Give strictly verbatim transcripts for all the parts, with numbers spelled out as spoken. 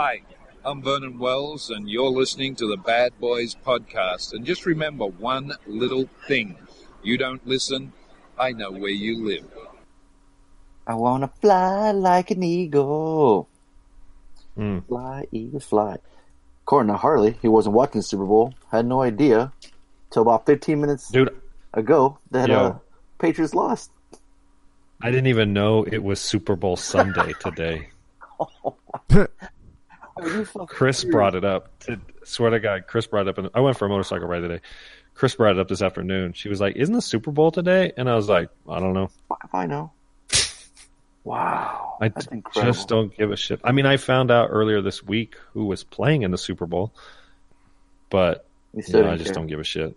Hi, I'm Vernon Wells, and you're listening to the Bad Boys Podcast. And just remember one little thing. You don't listen, I know where you live. I want to fly like an eagle. Mm. Fly, eagle, fly. According to Harley, he wasn't watching the Super Bowl. Had no idea till about fifteen minutes Dude, ago that uh, Patriots lost. I didn't even know it was Super Bowl Sunday today. Oh, Chris serious? brought it up. To, swear to God, Chris brought it up. And I went for a motorcycle ride today. Chris brought it up this afternoon. She was like, "Isn't the Super Bowl today?" And I was like, "I don't know. I know." Wow, I that's incredible. Just don't give a shit. I mean, I found out earlier this week who was playing in the Super Bowl, but you you know, I just care. don't give a shit.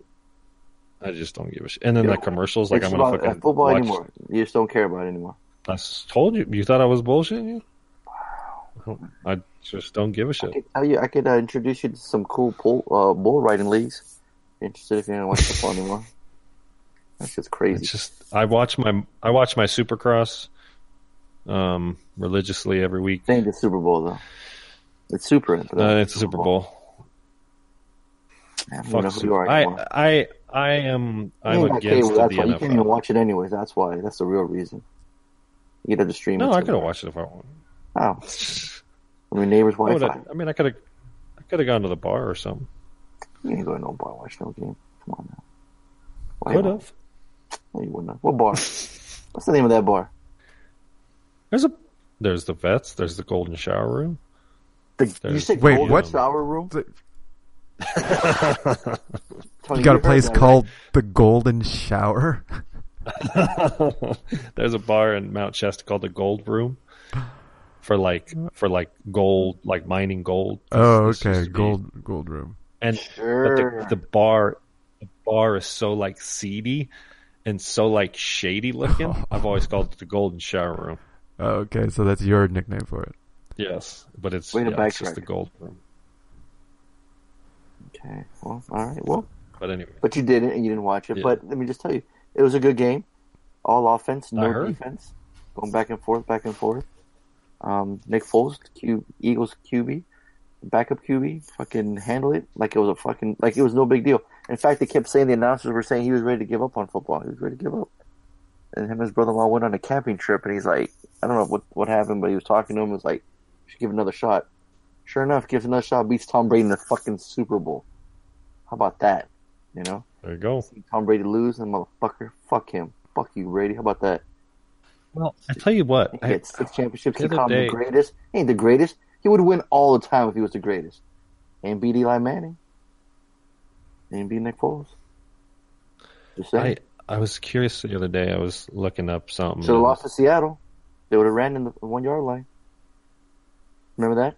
I just don't give a shit. And then you the commercials, like I'm gonna fucking football watch. Anymore. You just don't care about it anymore. I told you. You thought I was bullshitting you. I just don't give a shit. I could, tell you, I could uh, introduce you to some cool bull, uh, bull riding leagues. You're interested if you don't watch football anymore? That's just crazy. It's just I watch my I watch my Supercross um, religiously every week. It ain't the Super Bowl though. It's Super. It uh, it's Super Bowl. Bowl. I Fuck know Super Bowl. I, I I am I'm you against the N F L. You can't even watch it anyways. That's why. That's the real reason. You get to stream. No, it I could have watched it if I wanted. Oh, I mean, neighbor's Wi-Fi. I, I mean, I could have, I could have gone to the bar or something. You ain't going to no bar, watch no game. Come on now. Why could have? No, you wouldn't. What bar? What's the name of that bar? There's a, there's the Vets. There's the Golden Shower Room. The, you said wait, Golden what? Shower Room. The... Tony, you got you a place that, called right? the Golden Shower. There's a bar in Mount Shasta called the Gold Room. For like, for like gold, like mining gold. Oh, okay, gold, be. gold room. And sure. but the, the bar, the bar is so like seedy, and so like shady looking. Oh. I've always called it the Golden Shower Room. Oh, okay, so that's your nickname for it. Yes, but it's, yeah, it's just the Gold Room. Okay. Well, all right. Well, but anyway, but you didn't, and you didn't watch it. Yeah. But let me just tell you, it was a good game. All offense, no defense. Going back and forth, back and forth. Um, Nick Foles, Q, Eagles Q B, backup Q B, fucking handle it like it was a fucking like it was no big deal. In fact, they kept saying the announcers were saying he was ready to give up on football. He was ready to give up. And him and his brother-in-law went on a camping trip, and he's like, I don't know what what happened, but he was talking to him. He was like, should give another shot. Sure enough, gives another shot, beats Tom Brady in the fucking Super Bowl. How about that? You know, there you go. See Tom Brady lose, and motherfucker, fuck him, fuck you, Brady. How about that? Well, I tell you what. He had six I, championships. He called him the greatest. He ain't the greatest. He would win all the time if he was the greatest. And beat Eli Manning. And beat Nick Foles. I, I was curious the other day. I was looking up something. So they lost to Seattle. They would have ran in the one-yard line. Remember that?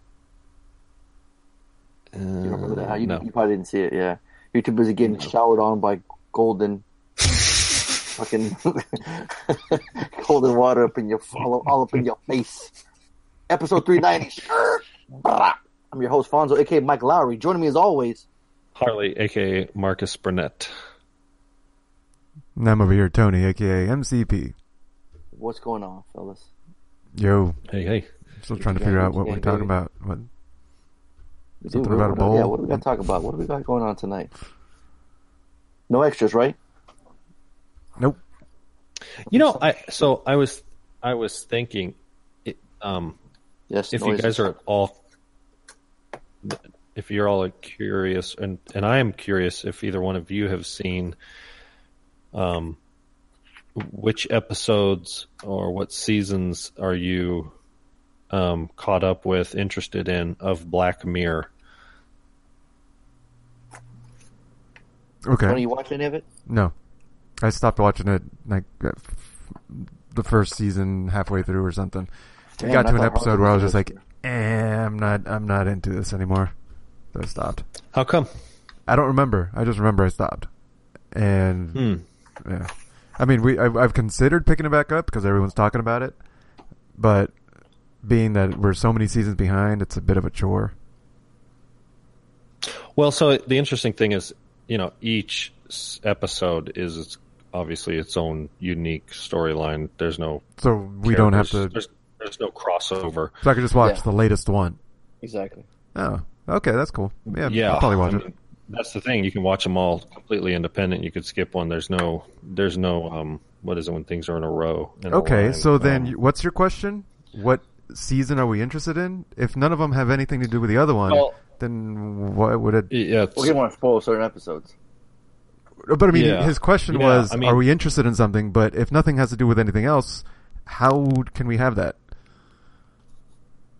Uh, you don't remember that? You, no. you probably didn't see it, yeah. You're too busy getting no. showered on by golden... Fucking golden water up in your follow, all up in your face. Episode three ninety. I'm your host Fonzo, aka Mike Lowry. Joining me as always, Harley, aka Marcus Burnett. And I'm over here, Tony, aka M C P. What's going on, fellas? Yo, hey, hey. I'm still trying to figure out what we're talking about. What? Something about a bowl. Yeah, what are we gonna talk about? What do we got going on tonight? No extras, right? Nope. You know, I so I was I was thinking, it, um, yes, if noises. you guys are all, if you're all curious, and, and I am curious if either one of you have seen, um, which episodes or what seasons are you, um, caught up with, interested in of Black Mirror? Okay. Are you watching any of it? No. I stopped watching it like the first season halfway through or something. Damn, it got to an episode where I was just like, eh, I'm not I'm not into this anymore. So I stopped. How come? I don't remember. I just remember I stopped. And hmm. yeah. I mean, we I've, I've considered picking it back up because everyone's talking about it, but being that we're so many seasons behind, it's a bit of a chore. Well, so the interesting thing is, you know, each episode is its obviously its own unique storyline. There's no so we don't have to. There's, there's no crossover. So I could just watch yeah. the latest one. Exactly. Oh, okay, that's cool. Yeah, yeah, I'll probably watch I mean, it. That's the thing. You can watch them all completely independent. You could skip one. There's no, there's no, um, what is it when things are in a row? In okay, a so then um, what's your question? What season are we interested in? If none of them have anything to do with the other one, well, then what would it? Yeah, we don't want to spoil certain episodes. But I mean, yeah. his question yeah, was, I mean, are we interested in something? But if nothing has to do with anything else, how can we have that?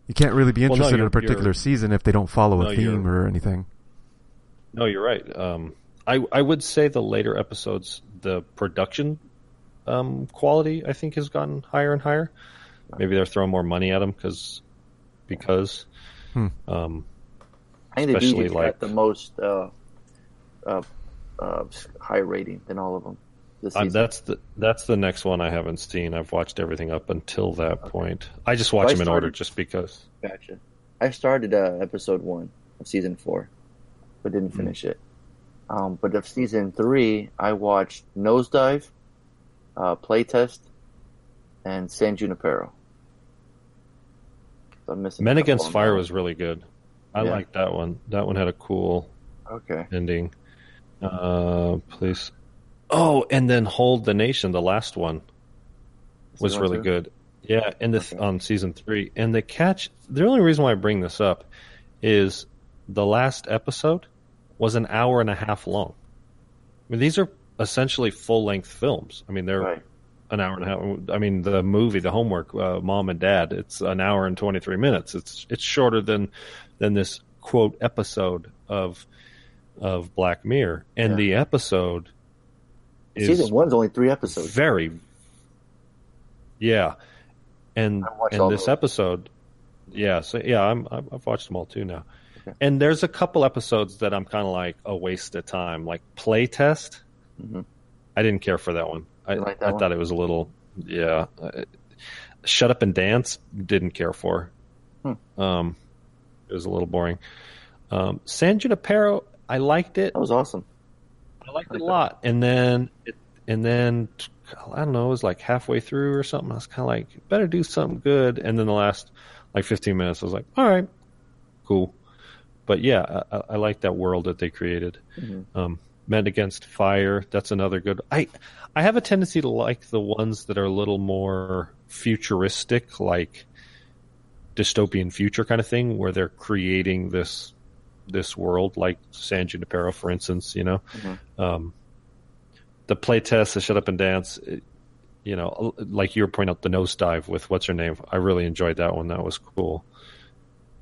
You can't really be interested well, no, in a particular season if they don't follow no, a theme or anything. No, you're right. Um, I I would say the later episodes, the production um, quality, I think, has gotten higher and higher. Maybe they're throwing more money at them cause, because, hmm. um, I think especially like got the most uh, uh, uh, high rating than all of them. This uh, that's the that's the next one I haven't seen. I've watched everything up until that okay. point. I just watch so them started, in order just because. Gotcha. I started uh, episode one of season four, but didn't finish mm-hmm. it. Um, but of season three, I watched Nosedive, uh, Playtest, and San Junipero. So I'm missing Men Against Fire now. Was really good. I yeah. liked that one. That one had a cool okay. ending. Uh, please. Oh, and then Hold the Nation, the last one, was really too? good. Yeah, in the okay. um, season three. And the catch, the only reason why I bring this up is the last episode was an hour and a half long. I mean, these are essentially full-length films. I mean, they're... Right. An hour and a half. I mean, the movie, the homework, uh, Mom and Dad. It's an hour and twenty-three minutes. It's it's shorter than than this quote episode of of Black Mirror, and yeah. the episode is season one's only three episodes. Very, yeah, and and this those. episode, yeah, so yeah, I'm I've watched them all too now, okay. and there's a couple episodes that I'm kind of like a waste of time, like Playtest. Mm-hmm. I didn't care for that one. I, like I thought it was a little, yeah. Uh, Shut Up and Dance, didn't care for. Hmm. Um, it was a little boring. Um, San Junipero, I liked it. That was awesome. I liked I like it a that. lot. And then, it, and then I don't know, it was like halfway through or something. I was kind of like, better do something good. And then the last like fifteen minutes, I was like, all right, cool. But yeah, I, I like that world that they created. Mm-hmm. Um, Men Against Fire, that's another good. I I have a tendency to like the ones that are a little more futuristic, like dystopian future kind of thing, where they're creating this this world, like San Junipero, for instance, you know. Mm-hmm. Um, the Playtest, the Shut Up and Dance, it, you know, like you were pointing out, the Nosedive with what's her name. I really enjoyed that one. That was cool.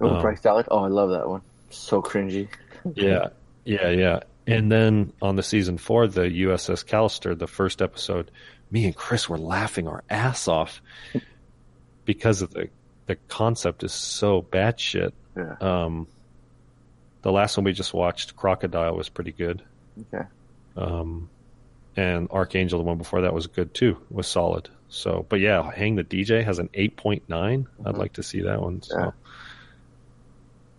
Oh, um, Bryce Dallas. Oh, I love that one. So cringy. yeah, yeah, yeah. And then on the season four, the U S S Callister, the first episode, me and Chris were laughing our ass off because of the the concept is so batshit. Yeah. Um, the last one we just watched, Crocodile, was pretty good. Okay. Um, and Archangel, the one before that, was good too. Was solid. So, but yeah, Hang the D J has an eight point nine. Mm-hmm. I'd like to see that one. So. Yeah.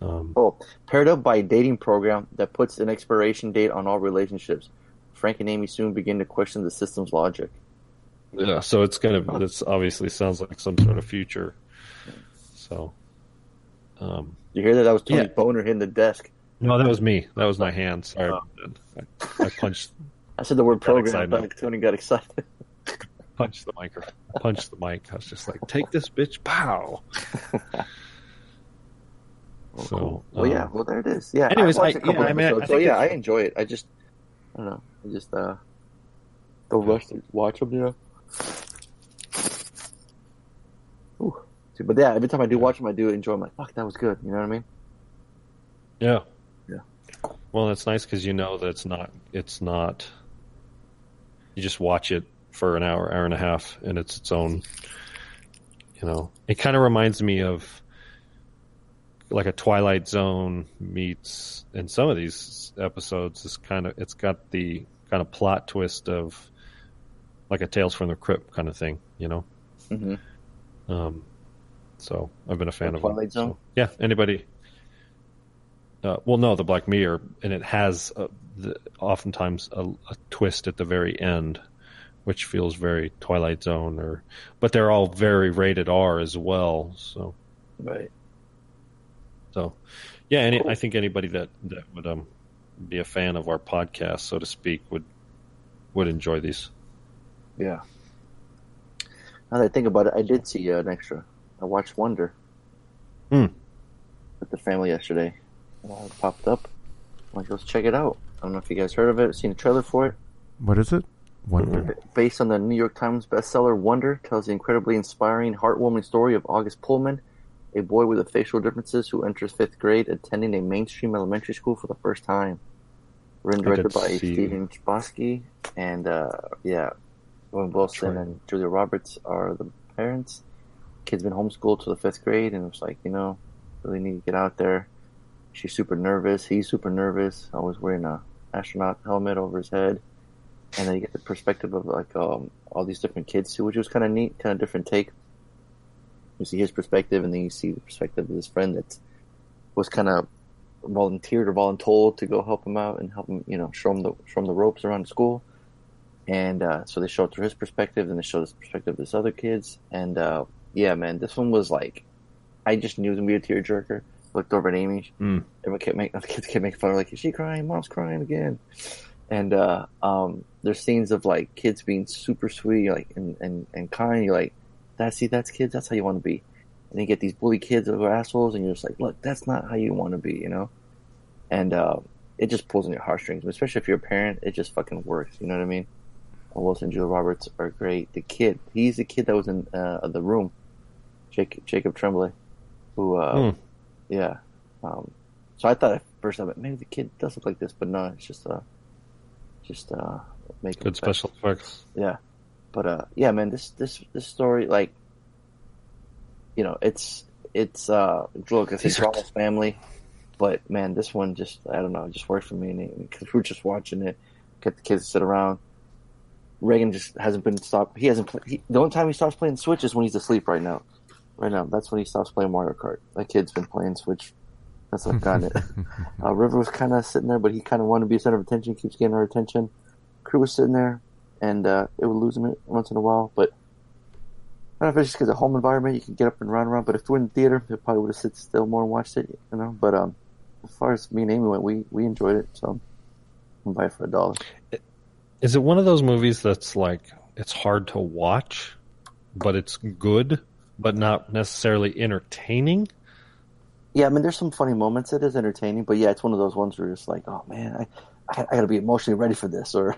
Um, oh, paired up by a dating program that puts an expiration date on all relationships. Frank and Amy soon begin to question the system's logic. Yeah, so it's gonna. This obviously sounds like some sort of future. So, um, you hear that? That was Tony's yeah. boner hitting the desk. No, that was me. That was my hand. Sorry, oh. I, I punched. I said the word program, but Tony got excited. Punch the mic. Punch the mic. I was just like, take this, bitch! Pow. Well, so cool. well, um, yeah, well there it is. Yeah. Anyways, I, I, yeah, I mean, I so yeah, I enjoy it. I just, I don't know, I just uh, the rush to watch them, you know. Ooh. See, but yeah, every time I do watch them, I do enjoy. I'm like, fuck, that was good. You know what I mean? Yeah. Yeah. Well, that's nice because you know that it's not. It's not. You just watch it for an hour, hour and a half, and it's its own. You know, it kind of reminds me of. Like a Twilight Zone meets in some of these episodes is kind of it's got the kind of plot twist of like a Tales from the Crypt kind of thing, you know. Mm-hmm. Um, so I've been a fan the of Twilight Zone. So, yeah, anybody? Uh, well, no, the Black Mirror, and it has a, the, oftentimes a, a twist at the very end, which feels very Twilight Zone, or but they're all very rated R as well. So right. So, yeah, and cool. I think anybody that, that would um be a fan of our podcast, so to speak, would would enjoy these. Yeah. Now that I think about it, I did see uh, an extra. I watched Wonder hmm. with the family yesterday. Well, it popped up. I'm like, let's check it out. I don't know if you guys heard of it. Seen a trailer for it. What is it? Wonder. Based on the New York Times bestseller, Wonder tells the incredibly inspiring, heartwarming story of August Pullman, a boy with facial differences who enters fifth grade attending a mainstream elementary school for the first time. Written directed by see. Stephen Chbosky and, uh, yeah, Vernon Wells and Julia Roberts are the parents. Kid's been homeschooled to the fifth grade and was like, you know, really need to get out there. She's super nervous. He's super nervous. Always wearing a astronaut helmet over his head. And then you get the perspective of like um, all these different kids too, which was kind of neat, kind of different take. You see his perspective, and then you see the perspective of his friend that was kind of volunteered or voluntold to go help him out and help him, you know, show him the show him the ropes around the school. And uh, so they showed it through his perspective, and they showed his perspective of this other kids. And uh, yeah, man, this one was like, I just knew it was gonna be a tearjerker. Looked over at Amy, mm. everyone kept making the kids kept making fun of her, like, is she crying? Mom's crying again. And uh, um, there's scenes of like kids being super sweet, like and, and, and kind. You're like, that's see, that's kids. That's how you want to be. And you get these bully kids who are assholes, and you're just like, look, that's not how you want to be, you know. And uh, it just pulls on your heartstrings, especially if you're a parent. It just fucking works, you know what I mean? Wilson and Julia Roberts are great. The kid, he's the kid that was in uh, the room, Jacob, Jacob Tremblay, who, uh, hmm. yeah. Um, so I thought at first, I thought, maybe the kid does look like this, but no, it's just a. Uh, Just uh, make good special effects. Yeah, but uh, yeah, man, this this this story, like, you know, it's it's uh, look, it's his whole family, but man, this one just I don't know, it just worked for me because we're just watching it, get the kids to sit around. Reagan just hasn't been stopped. He hasn't. Play, he, the only time he stops playing Switch is when he's asleep. Right now, right now, that's when he stops playing Mario Kart. That kid's been playing Switch. That's what got it. Uh, River was kind of sitting there, but he kind of wanted to be a center of attention. Keeps getting her attention. Crew was sitting there, and uh, it would lose him once in a while. But I don't know if it's just because of home environment, you can get up and run around. But if we were in the theater, it probably would have sit still more and watched it, you know. But um, as far as me and Amy went, we, we enjoyed it. So I'm buying it for a dollar. Is it one of those movies that's like it's hard to watch, but it's good, but not necessarily entertaining? Yeah, I mean, there's some funny moments. It is entertaining, but yeah, it's one of those ones where you're just like, oh man, I, I, I gotta be emotionally ready for this, or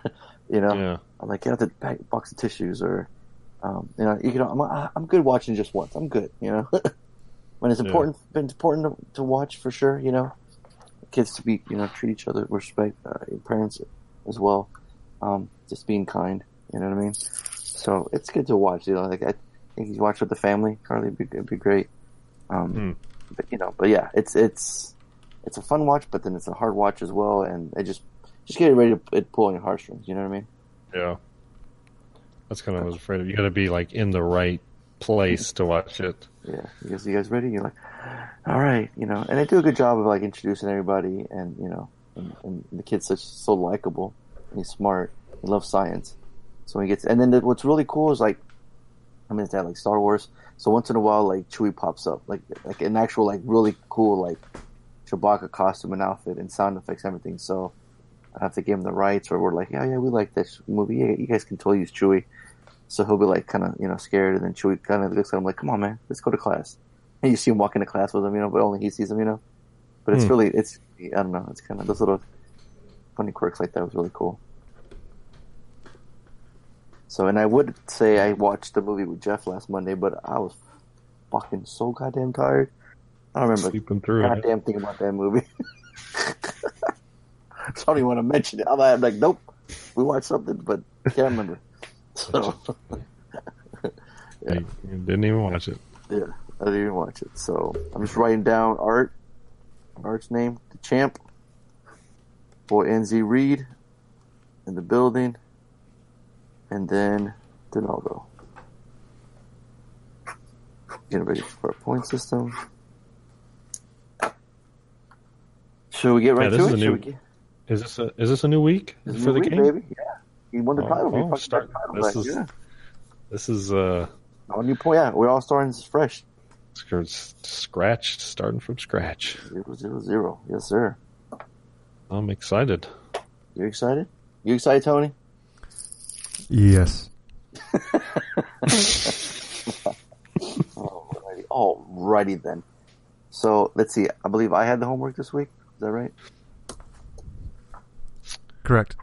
you know, yeah. I'm like, get out the bag, box of tissues, or um, you know, you know, I'm I'm good watching just once. I'm good, you know. When it's important, yeah. It's important to, to watch for sure. You know, kids to be, you know, treat each other with respect, uh, your parents as well, um, just being kind. You know what I mean? So it's good to watch. You know, like I think you watch with the family, Harley, it'd be, it'd be great. Um, mm. But, you know, but yeah, it's it's it's a fun watch, but then it's a hard watch as well, and it just just get ready to it pull on your heartstrings. You know what I mean? Yeah, that's kind of what I was afraid of. You got to be like in the right place to watch it. Yeah, you guys, you guys ready? You're like, all right, you know. And they do a good job of like introducing everybody, and you know, and, and the kid's such so likable. He's smart. He loves science. So he gets, and then the, what's really cool is like, I mean, it's that like Star Wars. So once in a while, like Chewie pops up, like like an actual like really cool like Chewbacca costume and outfit and sound effects and everything. So I have to give him the rights, or we're like, yeah, yeah, we like this movie. Yeah, you guys can totally use Chewie. So he'll be like kind of you know scared, and then Chewie kind of looks at him like, come on, man, let's go to class. And you see him walk into class with him, you know, but only he sees him, you know. But it's hmm. really, it's I don't know, it's kind of those little funny quirks like that was really cool. So, and I would say I watched the movie with Jeff last Monday, but I was fucking so goddamn tired. I don't remember sleeping through goddamn it. Thing about that movie. I don't even want to mention it. I'm like, nope, we watched something, but can't remember. So, yeah. I didn't even watch it. Yeah, I didn't even watch it. So, I'm just writing down Art, Art's name, the champ, boy N Z Reed in the building. And then Donaldo. Getting ready for our point system. Should we get right yeah, to it? New, get... Is this a is this a new week this for new the week, game? Baby? Yeah, he won the oh, title. Oh, start, title this, is, yeah. this is this uh, is a new point. Yeah, we're all starting fresh. Scratch, starting from scratch. Zero, zero, zero. Yes, sir. I'm excited. You're excited? You excited, Tony? Yes. Alrighty. Alrighty then. So, let's see. I believe I had the homework this week. Is that right? Correct.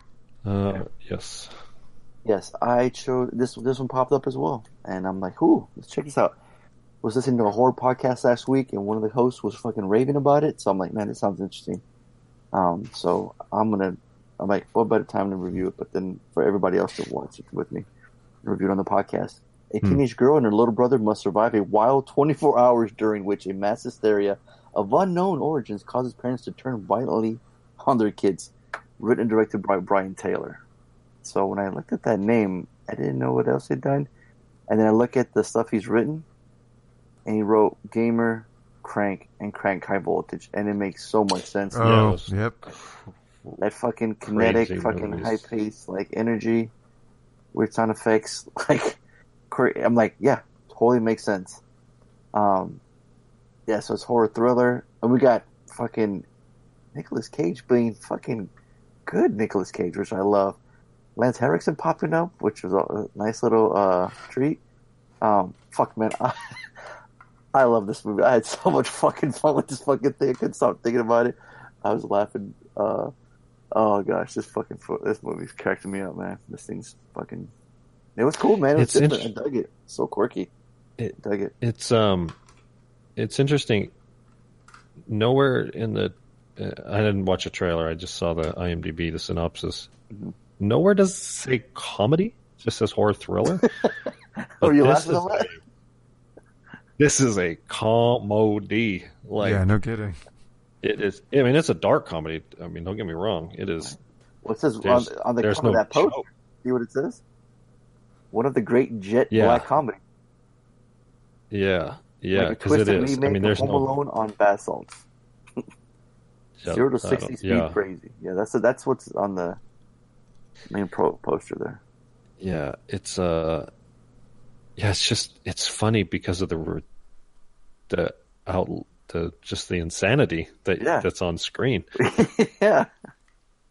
Uh, okay. Yes. Yes, I chose... This This one popped up as well. And I'm like, ooh, let's check this out. Was listening to a horror podcast last week, and one of the hosts was fucking raving about it. So I'm like, man, it sounds interesting. Um, so I'm gonna, I'm like, what better time to review it? But then for everybody else to watch it with me, reviewed on the podcast. A teenage girl and her little brother must survive a wild twenty-four hours during which a mass hysteria of unknown origins causes parents to turn violently on their kids. Written and directed by Brian Taylor. So when I looked at that name, I didn't know what else he'd done, and then I look at the stuff he's written. And he wrote Gamer, Crank, and Crank High Voltage. And it makes so much sense. Oh, yeah. Yep. That fucking kinetic, crazy fucking high pace, like, energy, weird sound effects. Like, I'm like, yeah, totally makes sense. Um, yeah, so it's horror thriller. And we got fucking Nicolas Cage being fucking good Nicolas Cage, which I love. Lance Henriksen popping up, which was a nice little uh, treat. Um, fuck, man. I... I love this movie. I had so much fucking fun with this fucking thing. I couldn't stop thinking about it. I was laughing. Uh, oh gosh, this fucking this movie's cracking me up, man. This thing's fucking. It was cool, man. It was different. Inter- I dug it. So quirky. It, I dug it. It's um, it's interesting. Nowhere in the, uh, I didn't watch a trailer. I just saw the IMDb, the synopsis. Mm-hmm. Nowhere does it say comedy. It just says horror thriller. Oh, you laughing at that? This is a comedy. Like, yeah, no kidding. It is. I mean, it's a dark comedy. I mean, don't get me wrong. It is. What says on, on the cover no of that poster? Joke. See what it says? One of the great jet yeah. black comedy. Yeah, yeah, because like it is. I mean, there's Home no Alone on basalt. Zero to sixty speed, yeah. Crazy. Yeah, that's a, that's what's on the main pro poster there. Yeah, it's uh, yeah, it's just it's funny because of the. The out the just the insanity that yeah. that's on screen, yeah.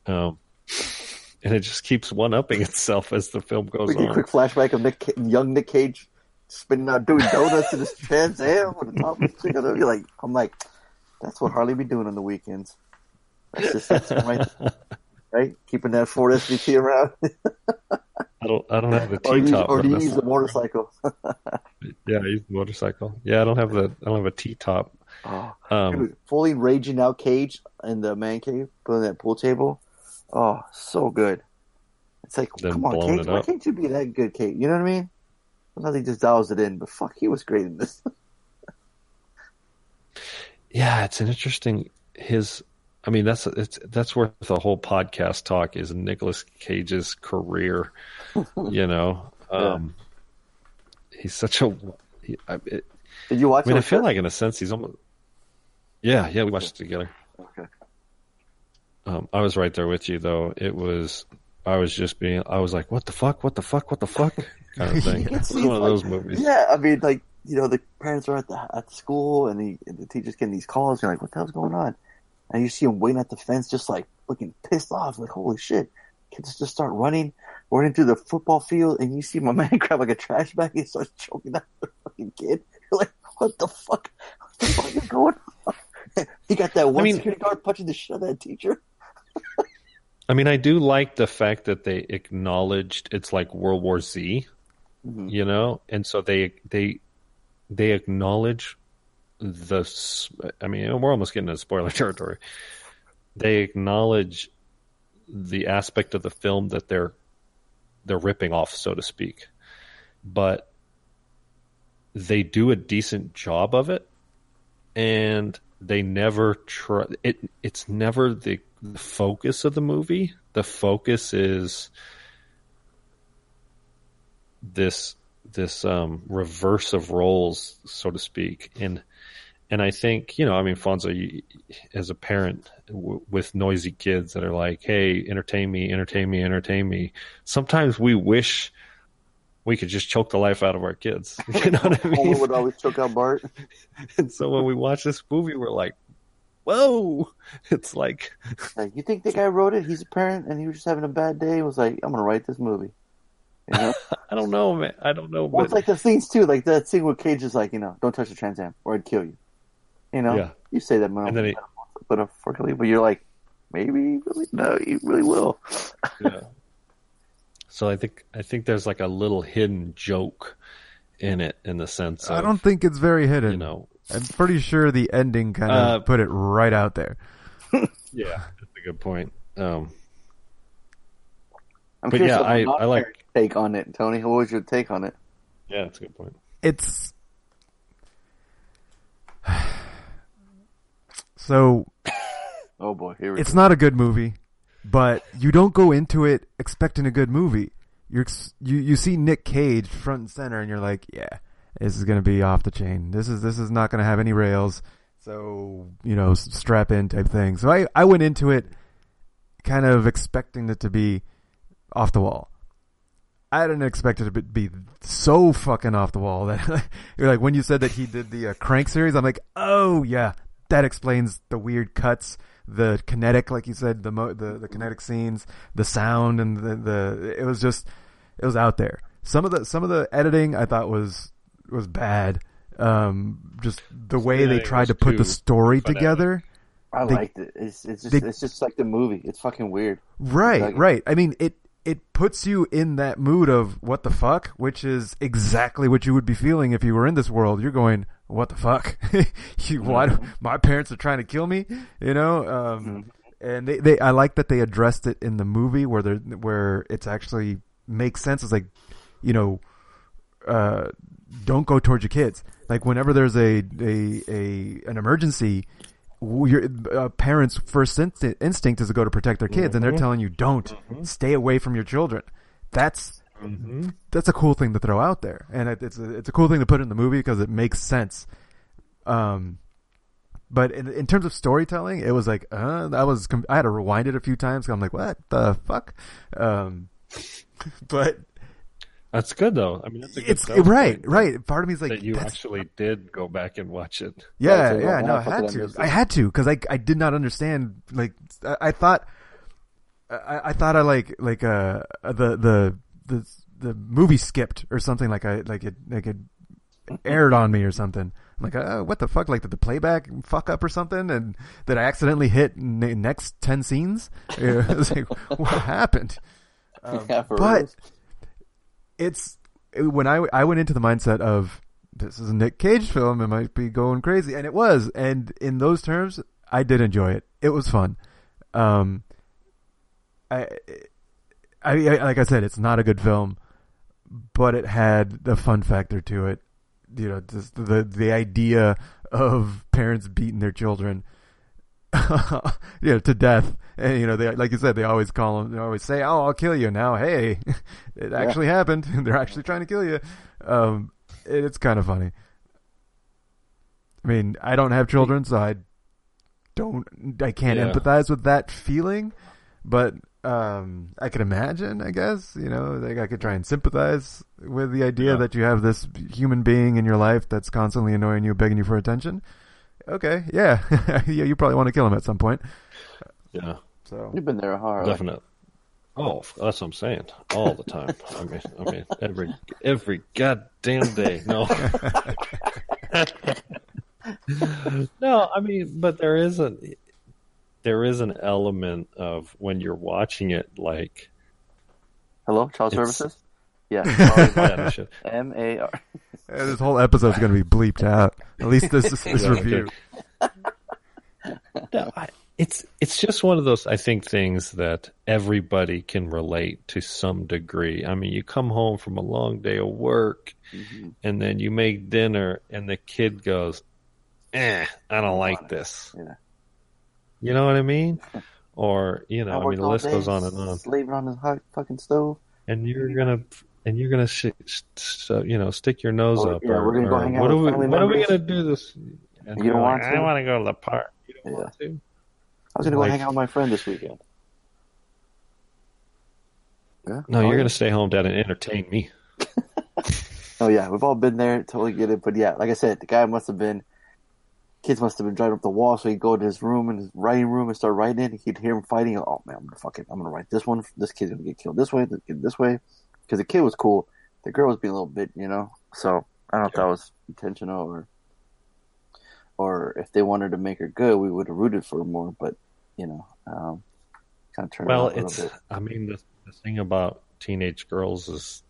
Um, and it just keeps one upping itself as the film goes we on. A quick flashback of Nick, young Nick Cage, spinning out doing donuts in his Trans Am with the top of his finger. You're like, I'm like, that's what Harley be doing on the weekends. That's just that's right, right? Keeping that Ford S V T around. I don't. I don't have the T top. Or do you use the motorcycle? Yeah, I use the motorcycle. Yeah, I don't have the. I don't have a T top. Oh, um, fully raging out Cage in the man cave, putting that pool table. Oh, so good. It's like, come on, Cage. Why can't you be that good, Cage? You know what I mean? Sometimes he just dials it in, but fuck, he was great in this. Yeah, it's an interesting. His. I mean, that's it's that's worth the whole podcast talk is Nicolas Cage's career, you know. Um, yeah. He's such a. He, I, it, Did you watch? I mean, I feel it? Like in a sense he's almost. Yeah, yeah, we watched it together. Okay. Um, I was right there with you though. It was. I was just being. I was like, "What the fuck? What the fuck? What the fuck?" kind of thing. It's one like, of those movies. Yeah, I mean, like you know, the parents are at the at school, and the, and the teachers getting these calls. You're like, "What the hell's going on?" And you see him waiting at the fence, just like looking pissed off, like holy shit! Kids just start running, running through the football field, and you see my man grab like a trash bag and starts choking out the fucking kid. You're like, what the fuck? What the fuck is going on? He got that one I mean, security guard punching the shit out of that teacher. I mean, I do like the fact that they acknowledged it's like World War Z, mm-hmm. you know, and so they they they acknowledge. The, I mean, we're almost getting into spoiler territory. They acknowledge the aspect of the film that they're they're ripping off, so to speak, but they do a decent job of it, and they never try. It it's never the, the focus of the movie. The focus is this this um, reverse of roles, so to speak, and. And I think, you know, I mean, Fonzo, you, as a parent w- with noisy kids that are like, hey, entertain me, entertain me, entertain me. Sometimes we wish we could just choke the life out of our kids. You know what I mean? Paula would always choke out Bart. And so when we watch this movie, we're like, whoa. It's like, like, you think the guy wrote it? He's a parent and he was just having a bad day. He was like, I'm going to write this movie. You know? I don't know, man. I don't know. Well, but... it's like the scenes, too. Like that scene where Cage is like, you know, don't touch the Trans Am or I'd kill you. You know? Yeah. You say that, man. And then he... But unfortunately, but you're like, maybe, really? No, you really will. Yeah. So I think I think there's like a little hidden joke in it, in the sense of, I don't think it's very hidden. You know, I'm pretty sure the ending kind of uh, put it right out there. Yeah, that's a good point. Um, I'm but curious, yeah, I, I like your take on it, Tony. What was your take on it? Yeah, that's a good point. It's so. Oh boy, here we go. It's not a good movie. But you don't go into it expecting a good movie. You're, you you see Nick Cage front and center, and you're like, yeah, this is going to be off the chain. This is this is not going to have any rails. So, you know, strap in type thing. So I, I went into it kind of expecting it to be off the wall. I didn't expect it to be so fucking off the wall that you're like, when you said that he did the uh, Crank series, I'm like, oh yeah, that explains the weird cuts. The kinetic, like you said, the mo- the the kinetic scenes, the sound, and the, the it was just it was out there. Some of the some of the editing I thought was was bad. Um, just the way yeah, they tried to put the story fanatic. together. I they, liked it. It's it's just they, it's just like the movie. It's fucking weird. Right, like, right. I mean, it it puts you in that mood of what the fuck, which is exactly what you would be feeling if you were in this world. You're going, what the fuck? you, why, my parents are trying to kill me, you know? Um, and they, they, I like that they addressed it in the movie where they're, where it's actually makes sense. It's like, you know, uh, don't go towards your kids. Like whenever there's a, a, a, an emergency, your uh, parents' first inst- instinct is to go to protect their kids. Mm-hmm. And they're telling you, don't mm-hmm. stay away from your children. That's, Mm-hmm. That's a cool thing to throw out there, and it, it's a, it's a cool thing to put in the movie because it makes sense. Um, but in in terms of storytelling, it was like uh, I was I had to rewind it a few times. I'm like, what the fuck? Um, but that's good though. I mean, that's a good it's right, right. Part of me is like that you actually did go back and watch it. Yeah, yeah. yeah no, I had to. I had to because I I did not understand. Like I, I thought, I, I thought I like like uh the the. The the movie skipped or something like I like it like it aired on me or something. I'm like, oh, what the fuck? Like did the playback fuck up or something? And that I accidentally hit the next ten scenes. It was like, what happened? Um, yeah, but real. it's when I I went into the mindset of this is a Nick Cage film. It might be going crazy, and it was. And in those terms, I did enjoy it. It was fun. Um, I. It, I, I, like I said, it's not a good film, but it had the fun factor to it. You know, just the the idea of parents beating their children, you know, to death. And you know, they like you said, they always call them. They always say, "Oh, I'll kill you." Now, hey, it yeah. actually happened. They're actually trying to kill you. Um, it, it's kind of funny. I mean, I don't have children, so I don't. I can't yeah. empathize with that feeling, but. Um, I could imagine, I guess, you know, like I could try and sympathize with the idea yeah. that you have this human being in your life that's constantly annoying you, begging you for attention. Okay, yeah, yeah, you probably want to kill him at some point. Yeah, so you've been there hard, definitely. Oh, that's what I'm saying all the time. I mean, I mean, every every goddamn day. No, no, I mean, but there isn't. There is an element of when you're watching it, like, hello, child services. Yeah, M A R. This whole episode is going to be bleeped out. At least this this, this review. No, I, it's it's just one of those I think things that everybody can relate to some degree. I mean, you come home from a long day of work, mm-hmm. and then you make dinner, and the kid goes, "Eh, I don't like this." Yeah. You know what I mean? Or, you know, I, I mean, the list goes on and on. Leave on the hot fucking stove. And you're gonna, and you're gonna, sh- sh- sh- you know, stick your nose oh, up. Yeah, or, we're gonna go hang out. What, are we, what are we gonna do this? And you don't want like, to? I want to go to the park. You don't yeah. want to? I was gonna like, go hang out with my friend this weekend. Yeah. No, oh, you're yeah. gonna stay home, Dad, and entertain me. Oh yeah, we've all been there. Totally get it. But yeah, like I said, the guy must have been, kids must have been driving up the wall. So he'd go to his room, in his writing room, and start writing it. He'd hear him fighting. Oh man, I'm gonna fuck it. I'm gonna write this one. This kid's gonna get killed this way. This kid this way. Because the kid was cool. The girl was being a little bit, you know. So I don't know if that was intentional or, or if they wanted to make her good, we would have rooted for her more. But you know, um, kind of turned well, it it's, a little bit. I mean, the, the thing about teenage girls is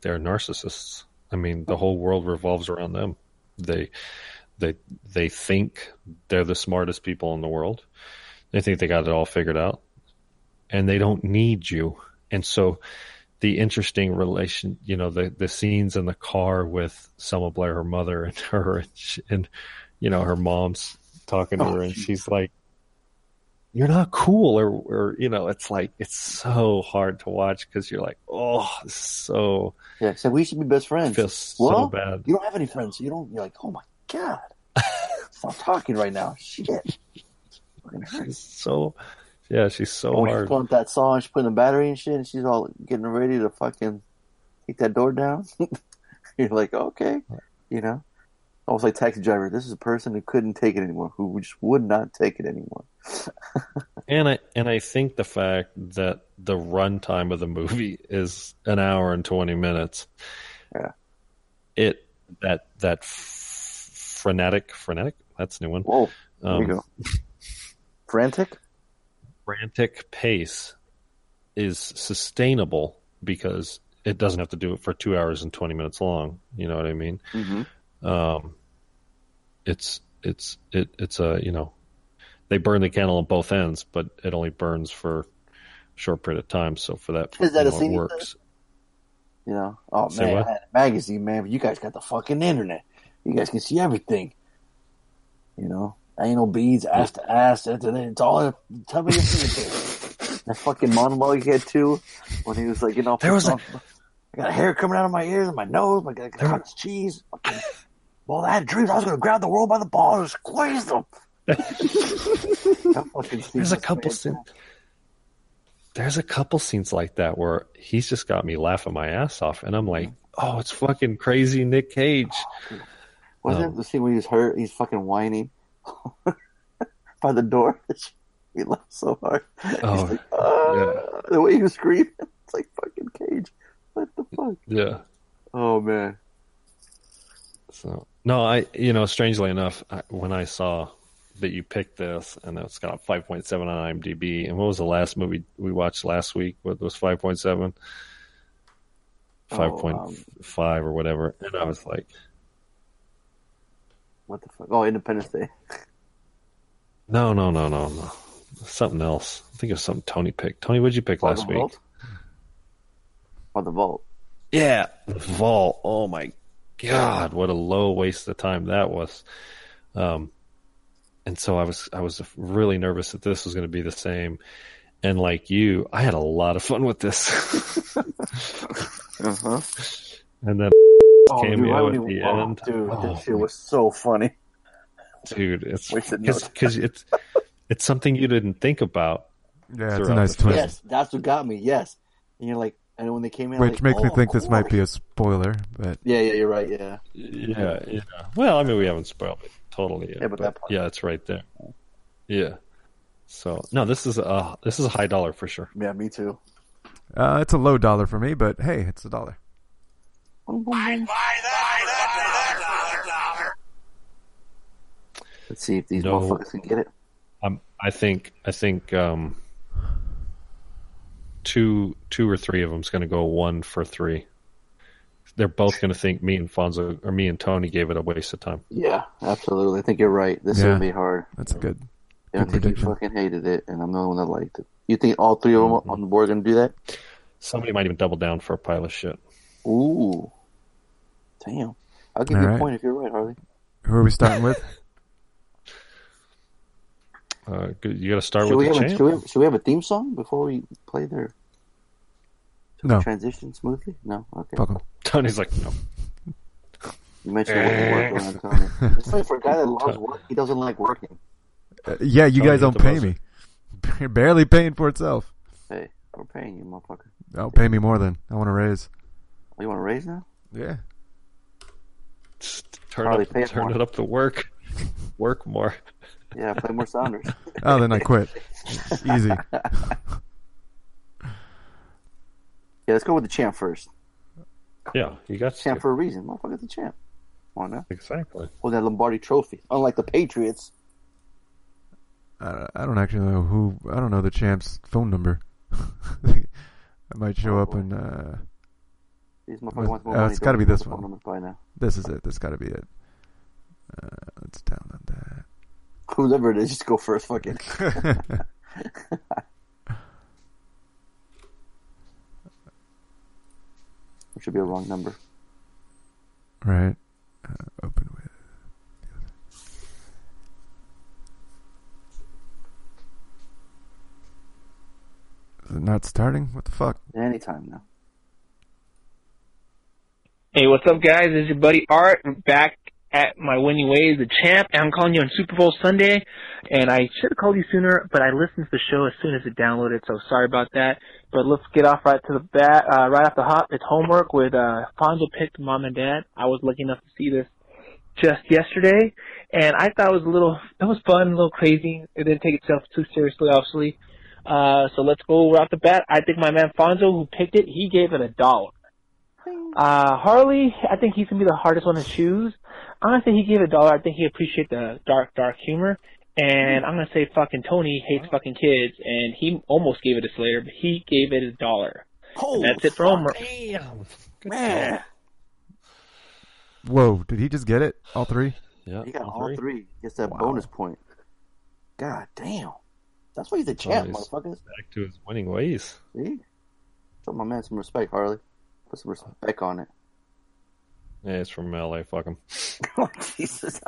they're narcissists. I mean, the whole world revolves around them. They, they, they think they're the smartest people in the world. They think they got it all figured out, and they don't need you. And so, the interesting relation, you know, the, the scenes in the car with Selma Blair, her mother, and her, and, she, and you know, her mom's talking to her, and she's like, "You're not cool," or, or you know, it's like, it's so hard to watch because you're like, oh, so yeah. So we should be best friends. Feels well, so bad. You don't have any friends. So you don't. You're like, oh my god, stop talking right now. Shit. She's so yeah, she's so and when hard. She's pulling that saw and she's putting the battery and shit, and she's all getting ready to fucking take that door down. You're like, okay, you know, almost like taxi driver. This is a person who couldn't take it anymore, who just would not take it anymore. And I and I think the fact that the runtime of the movie is an hour and twenty minutes, yeah, it that that f- frenetic frenetic that's a new one. Whoa, there um, you go. Frantic, frantic pace is sustainable because it doesn't have to do it for two hours and twenty minutes long. You know what I mean? Mm-hmm. Um, it's it's it it's a you know. They burn the candle on both ends, but it only burns for a short period of time. So for that, is that you know, a scene it works. You know, oh Say man, what? I had a magazine, man. But you guys got the fucking internet. You guys can see everything. You know, anal beads, ass to ass. It's all. Tell me your fingertips. That fucking monologue he had too, when he was like, you know, there was. A... I got hair coming out of my ears and my nose. My got cottage cheese. Fucking... Well, I had dreams I was going to grab the world by the balls and squeeze them. There's a couple scenes. There's a couple scenes like that where he's just got me laughing my ass off, and I'm like, "Oh, it's fucking crazy, Nick Cage." Oh, wasn't um, it the scene where he's hurt? He's fucking whining by the door. We laughed so hard. Oh, he's like, oh. Yeah. The way he was screaming—it's like fucking Cage. What the fuck? Yeah. Oh man. So no, I you know, strangely enough, I, when I saw that you picked this, and it's got a five point seven on I M D B. And what was the last movie we watched last week? What was five point seven? five point five or whatever. And I was like, what the fuck? Oh, Independence Day. No, no, no, no, no. Something else. I think it was something Tony picked. Tony, what did you pick oh, last week? Vault? Oh, The Vault. Yeah, The Vault. Oh my God, what a low waste of time that was. Um, And so I was I was really nervous that this was going to be the same. And like you, I had a lot of fun with this. Uh-huh. And then oh, came out at the walk, end. Dude, oh, that shit was so funny. Dude, it's because it's it's something you didn't think about. Yeah, it's a nice twist. Yes, that's what got me, yes. And you're like, and when they came in, which like, makes oh, me think this might be a spoiler, but yeah, yeah, you're right, yeah. Yeah, yeah. Well, I mean, we haven't spoiled it totally yet, yeah, but, but that part. Yeah, it's right there. Yeah. So no, this is a this is a high dollar for sure. Yeah, me too. Uh, it's a low dollar for me, but hey, it's a dollar. Let's see if these no, motherfuckers can get it. Um, I think I think um. Two, two or three of them's going to go one for three. They're both going to think me and Fonzo or me and Tony gave it a waste of time. Yeah, absolutely. I think you're right. This yeah, would be hard. That's good. Yeah, good I think prediction. You fucking hated it, and I'm the only one that liked it. You think all three of them mm-hmm. on the board are going to do that? Somebody might even double down for a pile of shit. Ooh, damn! I'll give all you right. a point if you're right, Harley. Who are we starting with? Uh, you got to start should with the champ. A, should, we have, should we have a theme song before we play their no. transition smoothly? No? Okay. Buckle. Tony's like, no. You mentioned work around Tony. It's like for a guy that loves work, he doesn't like working. Uh, yeah, you Tony guys don't pay most. me. You're barely paying for itself. Hey, we're paying you, motherfucker. Oh, pay me more then. I want to raise. Oh, you want to raise now? Yeah. Just turn Harley, up, turn it, it up to work. Work more. Yeah, play more Sounders. Oh, then I quit. Easy. Yeah, let's go with the champ first. Yeah, you got champ to. For a reason. Motherfucker's the champ. Come on now. Exactly. Well, that Lombardi Trophy. Unlike the Patriots. I, I don't actually know who. I don't know the champ's phone number. I might show oh, up boy. and. Uh, These motherfuckers want more uh, money. It's got to be this one. By now. This is it. This got to be it. Uh, let's download that. Whoever it is, just go first. Fucking. It should be a wrong number. Right. Uh, open with the other. Is it not starting? What the fuck? Anytime now. Hey, what's up, guys? It's your buddy Art. I'm back at my winning ways, the champ. I'm calling you on Super Bowl Sunday, and I should have called you sooner, but I listened to the show as soon as it downloaded, so sorry about that. But let's get off right to the bat, uh, right off the hop. It's homework with uh, Fonzo picked Mom and Dad. I was lucky enough to see this just yesterday, and I thought it was a little, it was fun, a little crazy. It didn't take itself too seriously, obviously. Uh, so let's go right off the bat. I think my man Fonzo, who picked it, he gave it a dollar. Uh, Harley, I think he's going to be the hardest one to choose. Honestly, he gave a dollar. I think he appreciated the dark, dark humor. And I'm going to say fucking Tony hates fucking kids, and he almost gave it a Slayer, but he gave it a dollar. Oh, and that's it for homework. Damn. Man. Whoa, did he just get it? All three? Yeah. He got all three. three. Gets that wow. bonus point. God damn. That's why he's a champ, oh, he's motherfuckers. Back to his winning ways. See? Show my man some respect, Harley. Put some respect on it. Yeah, it's from L A. Fuck him. Oh, Jesus.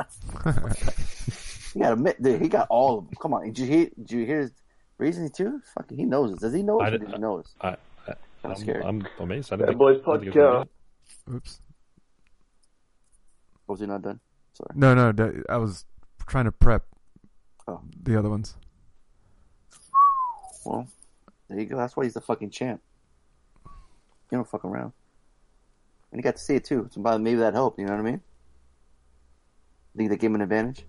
You gotta admit, dude, he got all of them. Come on. Did you hear, did you hear his reasoning, too? Fucking, he knows it. Does he know it? I did, or did he know it? I, I, I, I'm, I'm scared. I'm amazed. I didn't Bad Boys Podcast. Oops. Was he not done? Sorry. No, no. I was trying to prep oh. the other ones. Well, there you go. That's why he's the fucking champ. You don't fuck around. And he got to see it, too. So maybe that helped, you know what I mean? Think that gave him an advantage?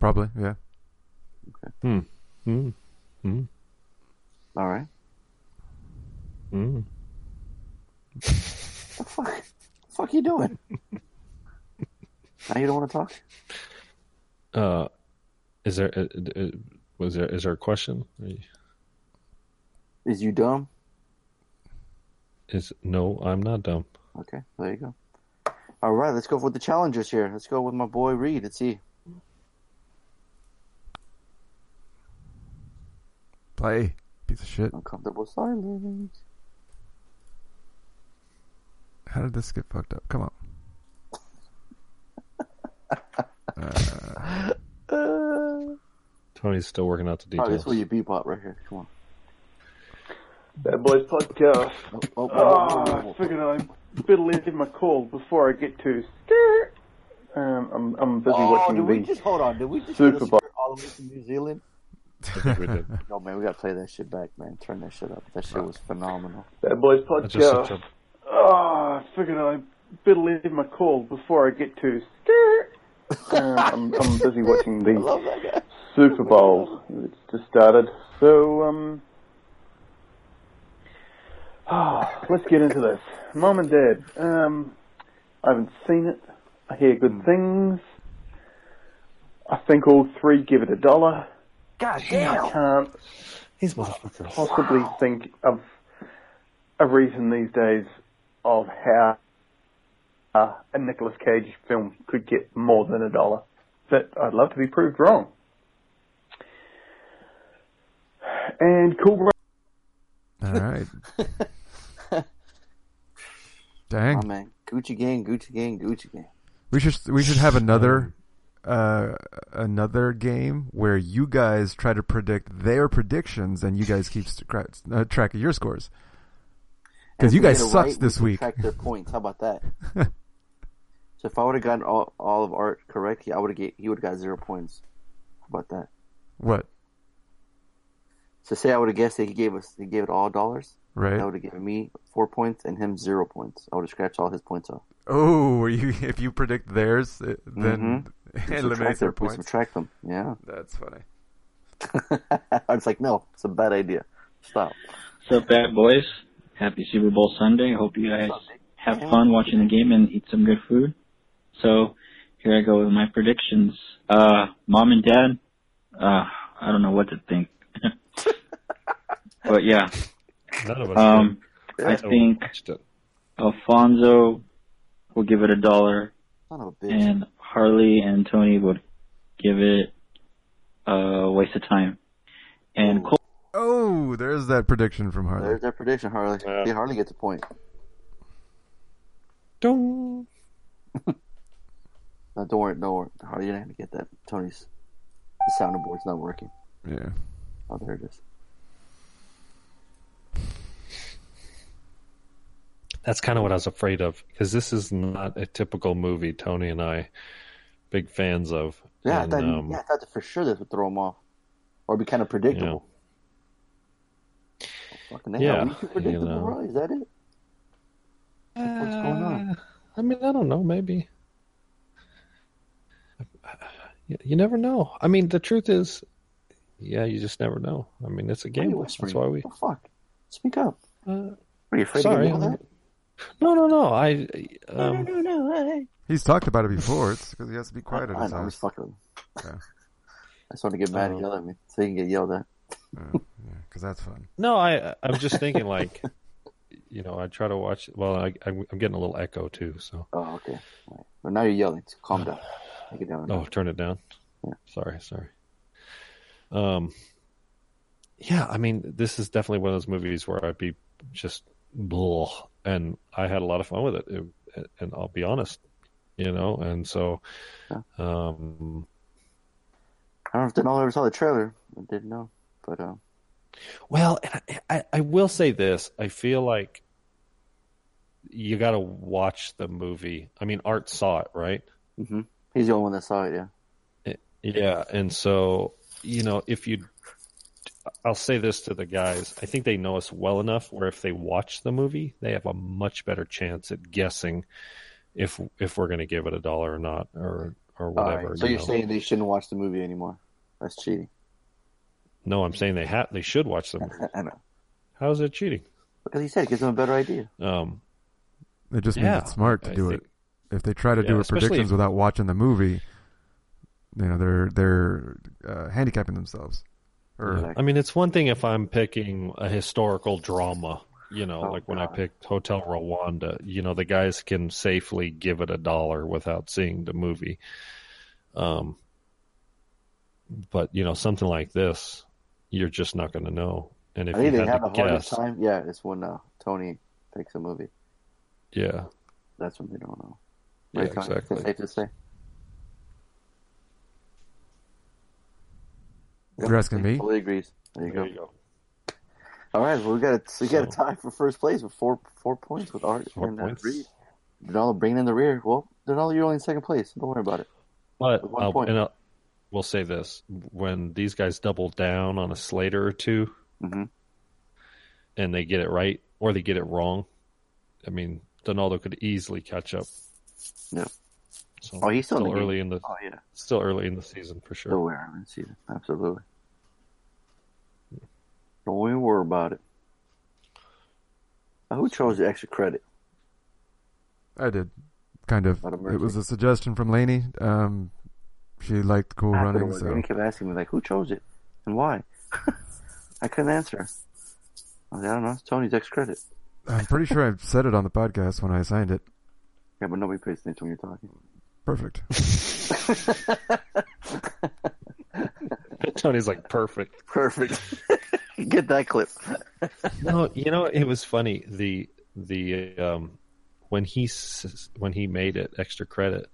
Probably, yeah. Okay. Hmm. Hmm. Hmm. All right. Hmm. What the fuck? What the fuck are you doing? Now you don't want to talk? Uh, is there, uh, uh, was there, is there a question? You... Is you dumb? Is no, I'm not dumb. Okay, there you go. All right, let's go with the challengers here. Let's go with my boy Reed. Let's see. Play. Piece of shit. Uncomfortable silence. How did this get fucked up? Come on. uh, uh, Tony's still working out the details. Oh, this is where you bebop right here. Come on. Bad Boys Podcast. Oh, oh, oh, oh, oh, oh. I figured I'd better leave my call before I get too scared. Um, I'm, I'm busy oh, watching did the we just hold on? Did we just hear the spirit all the way from New Zealand? No, man, we gotta play that shit back, man. Turn that shit up. That shit was phenomenal. Bad Boys Podcast. A... Oh, I figured I'd better leave my call before I get too scared. um, I'm, I'm busy watching the Super Bowl. It's just started. So, um... Oh, let's get into this. Mom and Dad, um, I haven't seen it. I hear good things. I think all three give it a dollar. God damn. I can't These motherfuckers. possibly wow. think of a reason these days of how uh, a Nicolas Cage film could get more than a dollar. But I'd love to be proved wrong. And Cool Runnings. All right. Dang. Oh, man. Gucci gang, Gucci gang, Gucci gang. We should we should have another uh, another game where you guys try to predict their predictions and you guys keep uh, track of your scores. Because you guys sucked right, this we week. Track their points. How about that? So if I would have gotten all, all of Art correct, I would have get he would have got zero points. How about that? What? So say I would have guessed that he gave us he gave it all dollars. Right. That would have given me four points and him zero points. I would have scratched all his points off. Oh, were you, if you predict theirs, then mm-hmm. eliminate their points. Subtract them. Yeah. That's funny. I was like, no, it's a bad idea. Stop. So, bad boys, happy Super Bowl Sunday. Hope you guys have fun watching the game and eat some good food. So, here I go with my predictions. Uh, Mom and Dad, uh, I don't know what to think. But, yeah. None of us um, did. I think Alfonso will give it a dollar, and Harley and Tony would give it a waste of time. And Cole- oh, there's that prediction from Harley. There's that prediction, Harley. Yeah. See, Harley gets a point. Don't. no, don't worry, don't worry. Harley, you're not going to get that. Tony's the sounding board's not working. Yeah. Oh, there it is. That's kind of what I was afraid of, because this is not a typical movie Tony and I big fans of. Yeah, and, I, thought, um, yeah I thought that for sure this would throw them off, or be kind of predictable. Yeah. Oh, fucking yeah, we predictable, you know. Right? Is that it? Uh, What's going on? I mean, I don't know. Maybe. You, you never know. I mean, the truth is, yeah, you just never know. I mean, it's a game. That's why we. Oh, fuck. Speak up. Uh, Are you afraid Sorry, of that? No, no, no. I. Um... No, no, no. I... He's talked about it before. It's because he has to be quiet at his house. I know. He's fucking. Yeah. I just want to get mad um... and yell at me, so he can get yelled at. Because uh, yeah, that's fun. No, I. I'm just thinking, like, you know, I try to watch. Well, I, I'm getting a little echo too. So. Oh, okay. All right. Well, now you're yelling. So calm down. Take it down. Oh, turn it down. Yeah. Sorry, sorry. Um. Yeah, I mean, this is definitely one of those movies where I'd be just. Blah. And I had a lot of fun with it. it, and I'll be honest, you know. And so, yeah. um, I don't know if Donaldo ever saw the trailer. I didn't know, but um, well, I, I, I will say this: I feel like you got to watch the movie. I mean, Art saw it, right? Mm-hmm. He's the only one that saw it, yeah. It, yeah, and so you know, if you. I'll say this to the guys. I think they know us well enough where if they watch the movie, they have a much better chance at guessing if if we're going to give it a dollar or not or or whatever. Right. So you you're know. saying they shouldn't watch the movie anymore? That's cheating. No, I'm saying they ha- they should watch the movie. I know. How is that cheating? Because he said it gives them a better idea. Um, it just means yeah, it's smart to I do think, it. If they try to yeah, do it predictions if, without watching the movie, you know they're they're uh, handicapping themselves. Or, yeah. I mean, it's one thing if I'm picking a historical drama, you know, oh, like when God. I picked Hotel Rwanda, you know, the guys can safely give it a dollar without seeing the movie. Um, but, you know, something like this, you're just not going to know. And if I think you they have a hardest time, yeah, it's when uh, Tony picks a movie. Yeah. That's when they don't know. Right, yeah, exactly. It's safe to say. Yep, you're asking me? Totally agrees. There you there go. You go. All right, well, we got a, we got a tie for first place with four four points with Art four and points. Reed. Donaldo bringing in the rear. Well, Donaldo, you're only in second place. Don't worry about it. But one I'll, point. And I'll, we'll say this: when these guys double down on a Slater or two, mm-hmm. and they get it right or they get it wrong, I mean, Donaldo could easily catch up. Yeah. So oh, he's still, still in the early game. in the oh, yeah. still early in the season for sure. Still early in the season, absolutely. Yeah. Don't even worry about it. Who chose the extra credit? I did, kind of. It was a suggestion from Lainey. Um, she liked Cool Runnings. So. Lainey kept asking me, like, who chose it and why? I couldn't answer. I, was, I don't know. It's Tony's extra credit. I'm pretty sure I said it on the podcast when I signed it. Yeah, but nobody pays attention when you're talking. Perfect. Tony's like, perfect. Perfect. Get that clip. No, you know, it was funny. The the um, when he when he made it extra credit,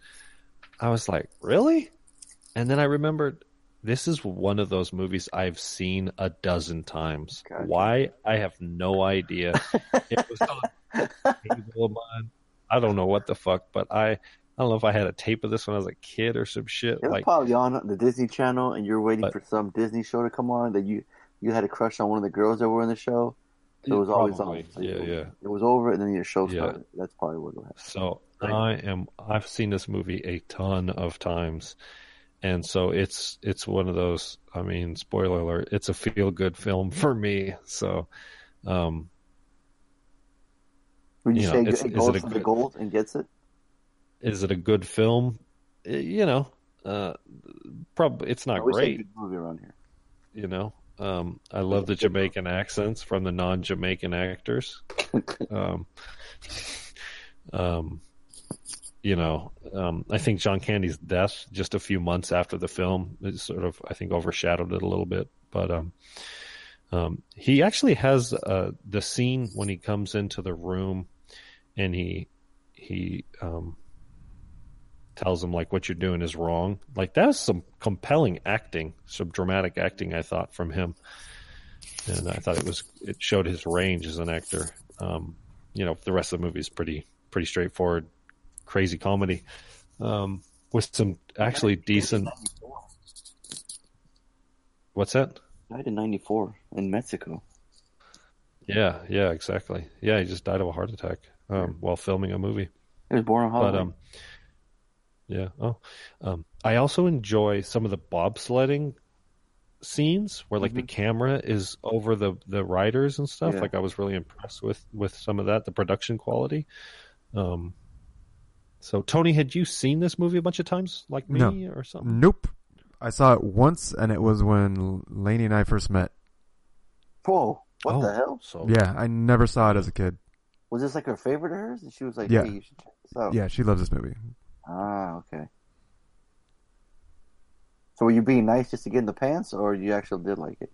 I was like, really? And then I remembered this is one of those movies I've seen a dozen times. Gotcha. Why? I have no idea. It was on the table of mine. I don't know what the fuck, but I. I don't know if I had a tape of this when I was a kid or some shit. It was like, probably on the Disney Channel, and you're waiting but, for some Disney show to come on that you, you had a crush on one of the girls that were in the show, So it was probably, always on. Like, yeah, it was, yeah. It was over, and then your show started. Yeah. That's probably what happened. So right. I am. I've seen this movie a ton of times, and so it's it's one of those. I mean, spoiler alert. It's a feel good film for me. So, um, would you, you say know, it goes it for good, the gold and gets it? Is it a good film? It, you know, uh, probably it's not great. Good movie around here. You know. Um, I love the Jamaican accents from the non-Jamaican actors. um, um, you know, um, I think John Candy's death just a few months after the film is sort of, I think, overshadowed it a little bit. But um, um, he actually has uh, the scene when he comes into the room and he he um, tells him, like, what you're doing is wrong. Like, that was some compelling acting, some dramatic acting, I thought, from him. And I thought it was, it showed his range as an actor. Um, you know, the rest of the movie is pretty, pretty straightforward, crazy comedy, um, with some actually decent. What's that? Died in ninety-four in Mexico. Yeah. Yeah, exactly. Yeah. He just died of a heart attack, um, while filming a movie. It was born on Halloween. But, um, yeah. Oh, um, I also enjoy some of the bobsledding scenes where, like, mm-hmm. the camera is over the, the riders and stuff. Yeah. Like, I was really impressed with, with some of that, the production quality. Um, so, Tony, had you seen this movie a bunch of times, like me no. or something? Nope. I saw it once, and it was when Lainey and I first met. Whoa! What oh, the hell? So... Yeah, I never saw it as a kid. Was this like her favorite of hers? And she was like, yeah. "Hey, you should check this out." Yeah, she loves this movie. Ah, okay. So were you being nice just to get in the pants, or you actually did like it?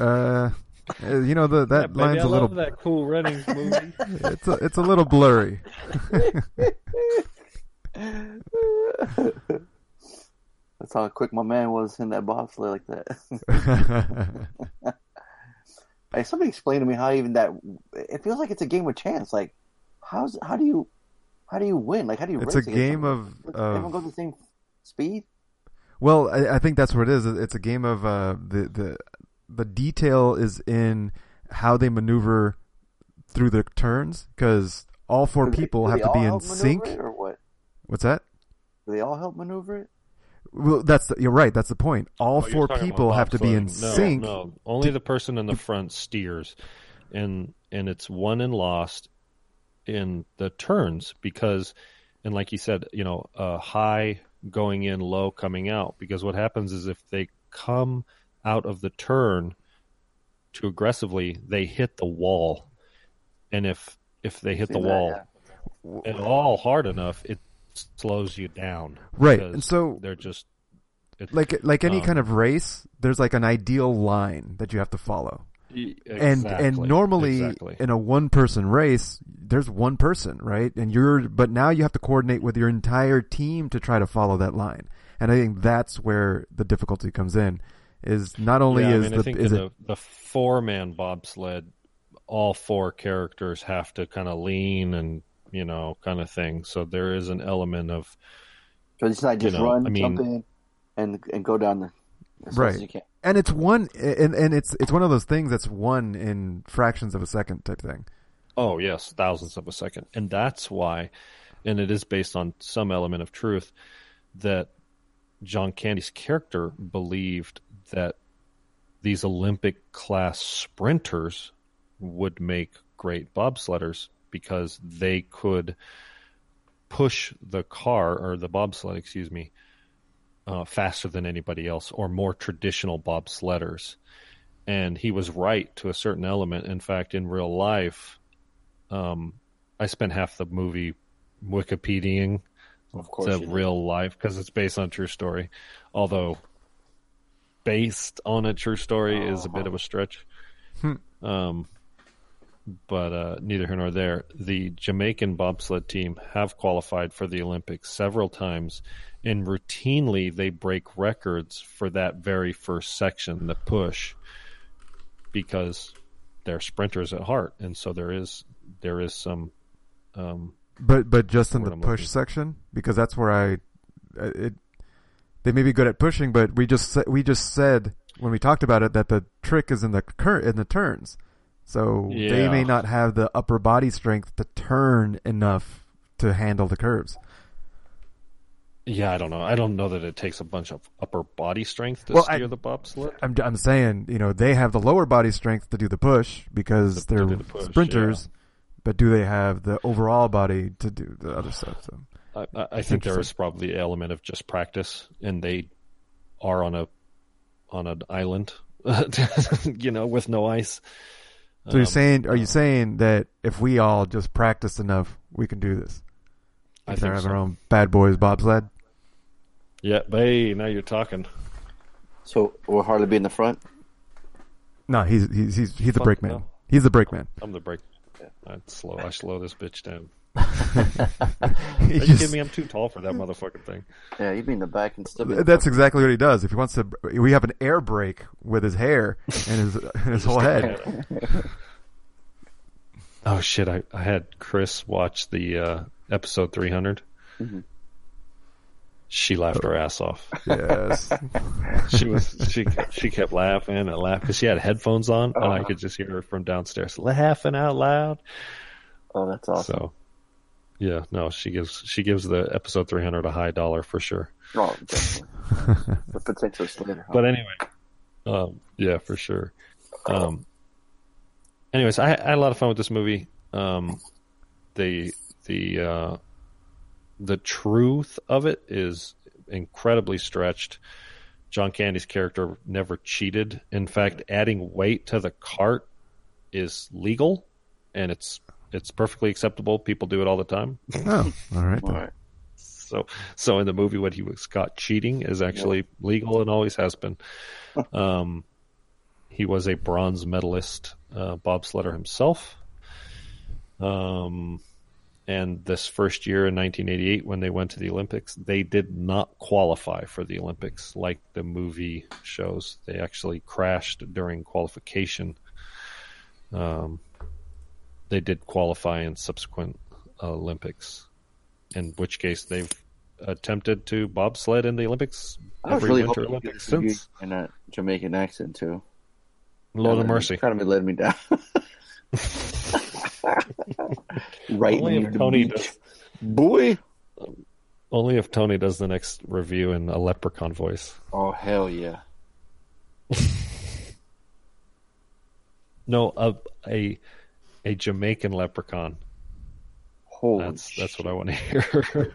Uh, you know the that yeah, line's I a little. I love that Cool Runnings movie. it's a, it's a little blurry. That's how quick my man was in that bobsled like that. Hey, somebody explain to me how even that. It feels like it's a game of chance. Like, how's how do you? How do you win? Like, how do you? It's race a game of. Uh, everyone goes the same speed. Well, I, I think that's what it is. It's a game of uh, the the the detail is in how they maneuver through the turns, because all four do people they, have to be in sync. Or what? What's that? Do they all help maneuver it? Well, that's the, you're right. That's the point. All oh, four people have to be in no, sync. No, only the person in the front steers, and and it's won and lost in the turns, because, and like you said, you know, uh, high going in, low coming out, because what happens is if they come out of the turn too aggressively, they hit the wall, and if if they hit See the that, wall yeah. at all hard enough, it slows you down, right? And so they're just it, like like any um, kind of race, there's like an ideal line that you have to follow. Exactly. And and normally exactly. in a one person race, there's one person, right? And you're but now you have to coordinate with your entire team to try to follow that line. And I think that's where the difficulty comes in. Is not only yeah, is I mean, the I think is it, the, the four man bobsled, all four characters have to kind of lean and you know kind of thing. So there is an element of so it's not just you know, run, I mean, jump in, and and go down the. As right, as you can. And it's one, and, and it's it's one of those things that's one in fractions of a second type thing. Oh yes, thousands of a second, and that's why, and it is based on some element of truth that John Candy's character believed that these Olympic class sprinters would make great bobsledders because they could push the car or the bobsled, excuse me. Uh, faster than anybody else or more traditional bobsledders. And he was right to a certain element. In fact, in real life, um, I spent half the movie Wikipediaing of course the real life because it's based on a true story. Although based on a true story uh-huh. is a bit of a stretch. Hmm. Um, but uh, neither here nor there. The Jamaican bobsled team have qualified for the Olympics several times, and routinely they break records for that very first section, the push, because they're sprinters at heart, and so there is there is some. Um, but but just in the I'm push section, because that's where I, it, they may be good at pushing, but we just we just said when we talked about it, that the trick is in the cur- in the turns. So yeah. they may not have the upper body strength to turn enough to handle the curves. Yeah, I don't know. I don't know that it takes a bunch of upper body strength to well, steer I, the bobsled. I'm, I'm saying, you know, they have the lower body strength to do the push because to, they're to the push, sprinters, yeah. but do they have the overall body to do the other stuff? So, I, I, I think there is probably an element of just practice, and they are on a on an island, you know, with no ice. So you're um, saying, are you saying that if we all just practice enough, we can do this? I think have so. Our own Bad Boys bobsled. Yeah, but hey, now you're talking. So will Harley be in the front? No, he's he's he's, he's the brakeman. No. He's the brakeman. I'm the brake. I'm slow. I slow this bitch down. Are you just... kidding me? I'm too tall for that motherfucking thing. Yeah, you'd be in the back and still. That's exactly what he does. If he wants to, we have an air brake with his hair and his and his whole head. Oh shit! I, I had Chris watch the. Uh, Episode three hundred. Mm-hmm. She laughed her ass off. Yes. she was she she kept laughing and laughing. She had headphones on, oh. and I could just hear her from downstairs laughing out loud. Oh, that's awesome. So, yeah, no, she gives she gives the episode three hundred a high dollar for sure. Oh, definitely. The potential slater. Huh? But anyway, um, yeah, for sure. Um, anyways, I, I had a lot of fun with this movie. Um, they. The uh, the truth of it is incredibly stretched. John Candy's character never cheated. In fact, adding weight to the cart is legal, and it's it's perfectly acceptable. People do it all the time. Oh, all right. All right. So so in the movie, what he was caught cheating is actually yeah. legal and always has been. um, he was a bronze medalist uh, bobsledder himself. Um. And this first year in nineteen eighty-eight, when they went to the Olympics, they did not qualify for the Olympics like the movie shows. They actually crashed during qualification. Um, they did qualify in subsequent uh, Olympics, in which case they've attempted to bobsled in the Olympics I every really Winter Olympics since. In a Jamaican accent, too. Lord of mercy. Kind of let me down. Right only if Tony does, boy. Um, only if Tony does the next review in a leprechaun voice. Oh hell yeah! No, a, a a Jamaican leprechaun. Holy that's shit. That's what I want to hear.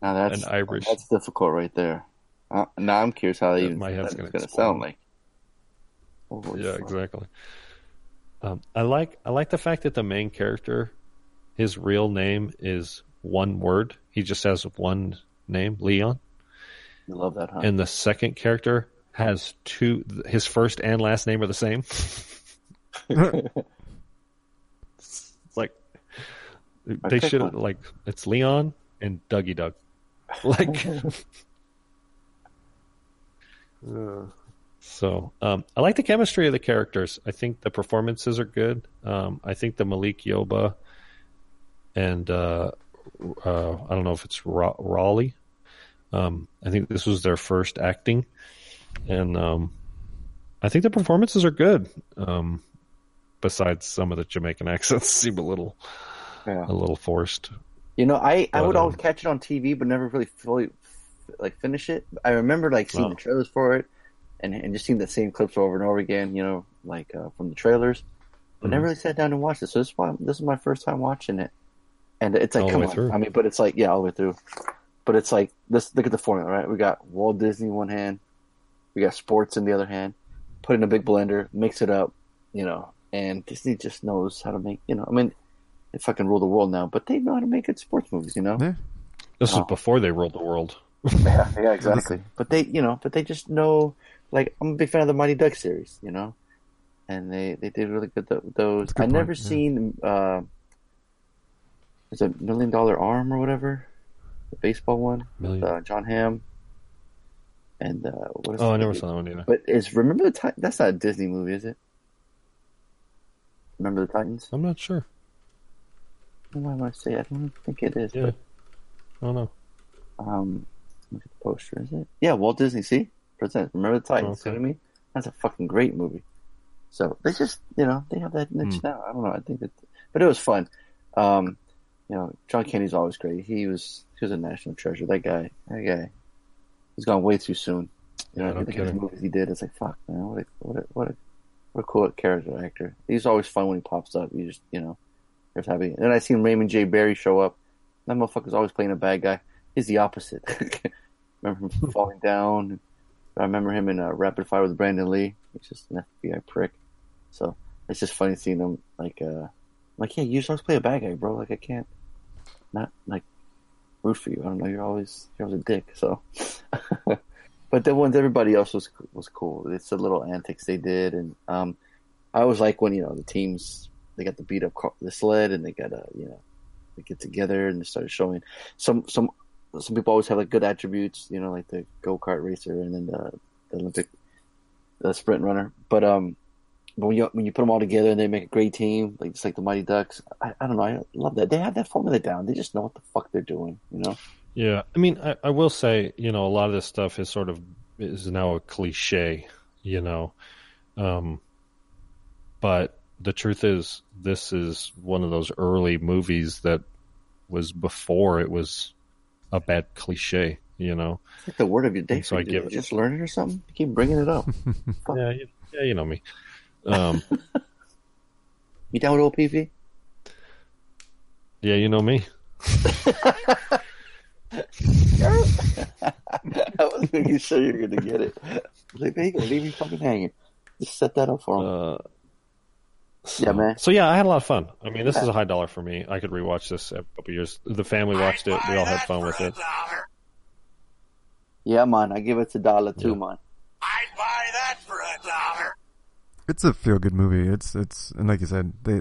Now that's an Irish. That's difficult right there. Uh, now I'm curious how even my head's going to sound like. Holy yeah, fuck. Exactly. Um, I like I like the fact that the main character, his real name is one word. He just has one name, Leon. You love that, huh? And the second character has two. His first and last name are the same. It's like they should have like it's Leon and Dougie Doug. Like, uh. So um, I like the chemistry of the characters. I think the performances are good. Um, I think the Malik Yoba and uh, uh, I don't know if it's Ra- Raleigh. Um, I think this was their first acting. And um, I think the performances are good. Um, besides some of the Jamaican accents seem a little yeah. a little forced. You know, I, I but, would always um, catch it on T V but never really fully like finish it. I remember like seeing wow. the trailers for it. And, and just seeing the same clips over and over again, you know, like uh, from the trailers. But mm-hmm. never really sat down and watched it. So this is, why, this is my first time watching it. And it's like, all come on. Through. I mean, but it's like, yeah, all the way through. But it's like, let's look at the formula, right? We got Walt Disney in one hand. We got sports in the other hand. Put in a big blender. Mix it up, you know. And Disney just knows how to make, you know. I mean, they fucking rule the world now. But they know how to make good sports movies, you know. Yeah. This oh. was before they ruled the world. yeah, yeah, exactly. But they, you know, but they just know... Like, I'm a big fan of the Mighty Ducks series, you know? And they, they did really good th- those. I've never yeah. seen, uh, is it Million Dollar Arm or whatever? The baseball one Million. with uh, John Hamm. And, uh, what is Oh, I never movie? saw that one either. But is Remember the Titans? That's not a Disney movie, is it? Remember the Titans? I'm not sure. Why am I saying I don't think it is. Yeah. But, I don't know. Um, look at the poster, is it? Yeah, Walt Disney, see? Remember the Titans, okay. You know what I mean? That's a fucking great movie. So they just, you know, they have that niche mm. now. I don't know. I think that, but it was fun. Um, you know, John Candy's always great. He was, he was a national treasure. That guy, that guy, he's gone way too soon. You know, I think the movies he did, it's like, fuck, man, what a, what a, what a, what a cool character actor. He's always fun when he pops up. You just, you know, there's happy. And then I seen Raymond J. Barry show up. That motherfucker's always playing a bad guy. He's the opposite. Remember him falling down. I remember him in uh, Rapid Fire with Brandon Lee, which is an F B I prick. So it's just funny seeing him like, uh, like, yeah, you just always play a bad guy, bro. Like, I can't not like root for you. I don't know. You're always, you're always a dick. So, but then once everybody else was, was cool. It's the little antics they did. And, um, I always like when, you know, the teams, they got the beat up car, the sled, and they got a, you know, they get together and they started showing some, some, some people always have like good attributes, you know, like the go-kart racer and then the, the Olympic, the sprint runner. But, um, but when you, when you put them all together and they make a great team, like it's like the Mighty Ducks. I, I don't know. I love that. They have that formula down. They just know what the fuck they're doing, you know? Yeah. I mean, I, I will say, you know, a lot of this stuff is sort of, is now a cliche, you know? Um, but the truth is, this is one of those early movies that was before it was a bad cliche, you know. It's like the word of your day. So I give it. Just learn it or something. You keep bringing it up. yeah, you, yeah, you know me. Um, you down with O P V? Yeah, you know me. I was making sure you were going to get it. I was like, there you go. Leave me fucking hanging. Just set that up for him. Uh, So, yeah, man. So yeah, I had a lot of fun. I mean, this yeah. is a high dollar for me. I could rewatch this a couple of years. The family watched it. We all had fun with it. Dollar. Yeah, man. I give it a dollar yeah. too, man. I'd buy that for a dollar. It's a feel-good movie. It's it's and like you said, they,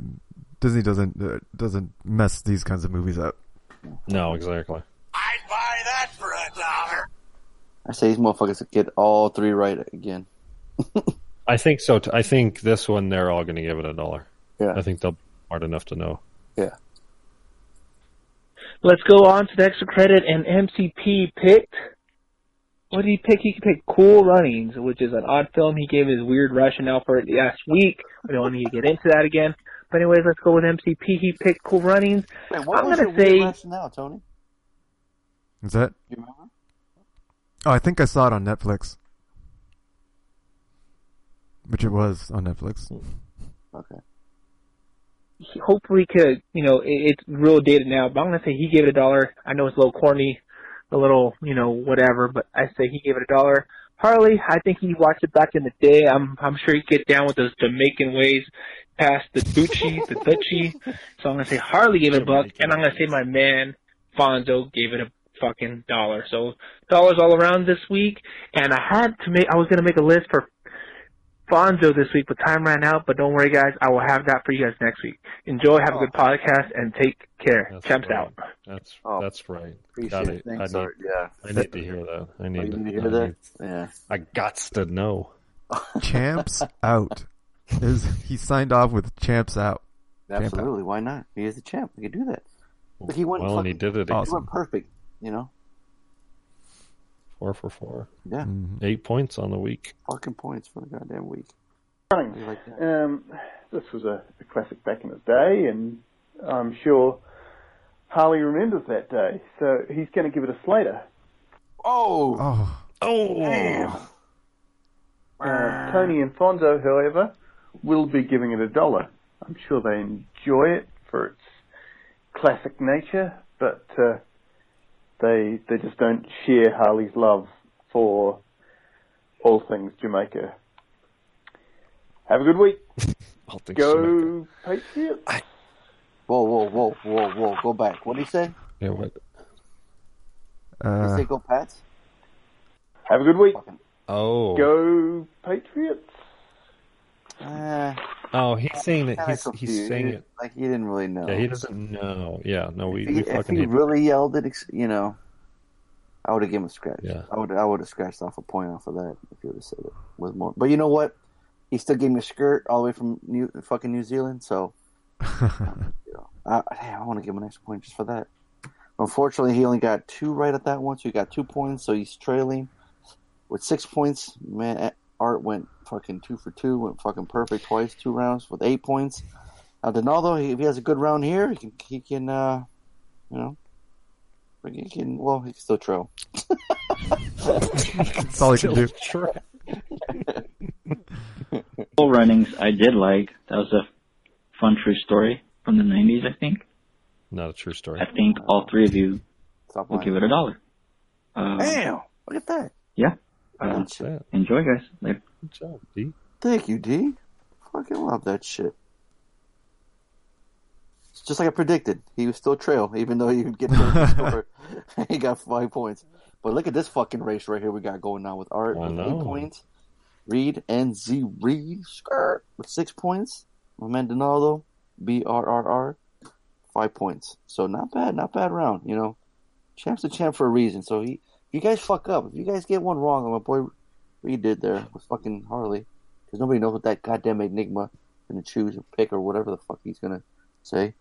Disney doesn't uh, doesn't mess these kinds of movies up. No, exactly. I'd buy that for a dollar. I say these motherfuckers get all three right again. I think so. T- I think this one, they're all going to give it a dollar. Yeah. I think they'll be smart enough to know. Yeah. Let's go on to the extra credit, and M C P picked... What did he pick? He picked Cool Runnings, which is an odd film. He gave his weird rationale for it last week. We don't need to get into that again. But anyways, let's go with M C P. He picked Cool Runnings. Wait, what I'm was gonna your say... weird rationale, Tony? Is that... Do you remember? Oh, I think I saw it on Netflix. Which it was on Netflix. Okay. He hopefully could, you know, it, it's real dated now, but I'm going to say he gave it a dollar. I know it's a little corny, a little, you know, whatever, but I say he gave it a dollar. Harley, I think he watched it back in the day. I'm I'm sure he'd get down with those Jamaican ways past the Bucci, the Dutchie. So I'm going to say Harley gave it a buck, and I'm going to say my man, Fonzo, gave it a fucking dollar. So dollars all around this week, and I had to make, I was going to make a list for Fonzo this week, but time ran out. But don't worry, guys. I will have that for you guys next week. Enjoy, have oh. a good podcast, and take care. That's Champs right. out. That's oh, that's right. Appreciate it. Thanks, Art. Yeah. I need to hear that. I need, oh, to, need to hear I that. Need, yeah. I gots to know. Champs out. There's, he signed off with Champs out. Absolutely. Champ out. Why not? He is the champ. We could do that. But he went. Well, fucking, and he did it. Awesome. He went perfect. You know. Four for four. Yeah. Mm-hmm. Eight points on the week. Fucking points for the goddamn week. Um, this was a, a classic back in the day, and I'm sure Harley remembers that day, so he's going to give it a Slater. Oh! Oh! Oh! Damn! Uh, Tony and Fonzo, however, will be giving it a dollar. I'm sure they enjoy it for its classic nature, but... Uh, They they just don't share Harley's love for all things Jamaica. Have a good week. Go Jamaica. Patriots. I... Whoa, whoa, whoa, whoa, whoa. Go back. What did he say? Yeah, what? Uh... Did he say go Pats? Have a good week. Oh. Go Patriots. Uh, oh, he's saying that he's, he's saying it like he didn't really know. Yeah, he doesn't know. Yeah, no, we, if he, we fucking. If he really it. yelled it, you know, I would have given him a scratch. Yeah. I would I would have scratched off a point off of that if he would have said it with more. But you know what? He still gave me a skirt all the way from New fucking New Zealand. So, you know, I, I want to give him an extra point just for that. Unfortunately, he only got two right at that one, so he got two points. So he's trailing with six points. Man, Art went fucking two for two, went fucking perfect twice, two rounds with eight points. Now Donaldo, he, if he has a good round here, he can, he can, uh, you know, he can. Well, he can still throw. That's all he can do. Cool Runnings, I did like. That was a fun, true story from the nineties, I think. Not a true story. I think all three of you Stop will lying. give it a dollar. Um, Damn! Look at that. Yeah. Uh, that. Enjoy, guys. Later. Good job, D. Thank you, D. Fucking love that shit. It's just like I predicted. He was still trail, even though he would get score. He got five points. But look at this fucking race right here we got going on with Art with eight points. Reed, N Z. Reed, skirt, with six points. My man Donaldo, B R R R, five points. So not bad, not bad round, you know. Champ's the champ for a reason. So he, you guys fuck up. If you guys get one wrong, my boy Reed did there with fucking Harley. Because nobody knows what that goddamn enigma is going to choose or pick or whatever the fuck he's going to say.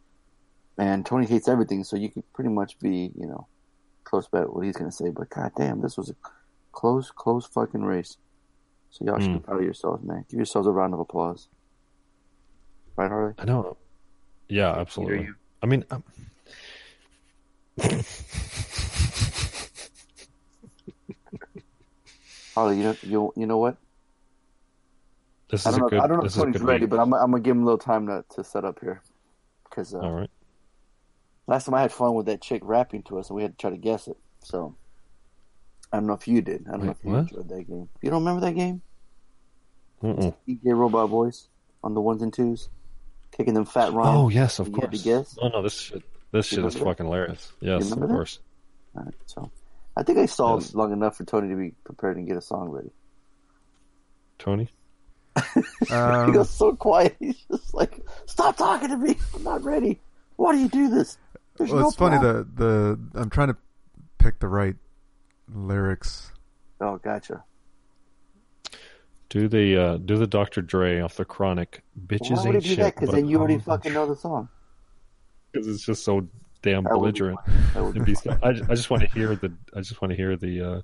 And Tony hates everything, so you could pretty much be, you know, close bet what he's going to say. But goddamn, this was a close, close fucking race. So y'all mm. should be proud of yourselves, man. Give yourselves a round of applause. Right, Harley? I know. Yeah, absolutely. Peter, you... I mean... I'm... Harley, you know, you, you know what? This I don't is know, a good, I don't know if Tony's ready, week. but I'm, I'm going to give him a little time to, to set up here. Cause, uh, All right. Last time I had fun with that chick rapping to us, and we had to try to guess it. So... I don't know if you did. I don't Wait, know if you what? enjoyed that game. You don't remember that game? Mm-mm. D J Robot Voice on the ones and twos, kicking them fat rhymes. Oh yes, of you course. Had to guess. Oh no, this shit, this you shit is that? fucking hilarious. Yes, of that? course. All right, so I think I saw yes. long enough for Tony to be prepared and get a song ready. Tony, um... he goes so quiet. He's just like, "Stop talking to me. I'm not ready. Why do you do this?" There's well, no it's problem. funny. The the I'm trying to pick the right. lyrics. Oh, gotcha. Do the uh, do the Doctor Dre off the Chronic. Bitches well, ain't shit. Why would you do that? Because then you already fucking know the song. Because it's just so damn that belligerent. Would be It'd be so, I, I just want to hear the. I just want to hear the. Uh,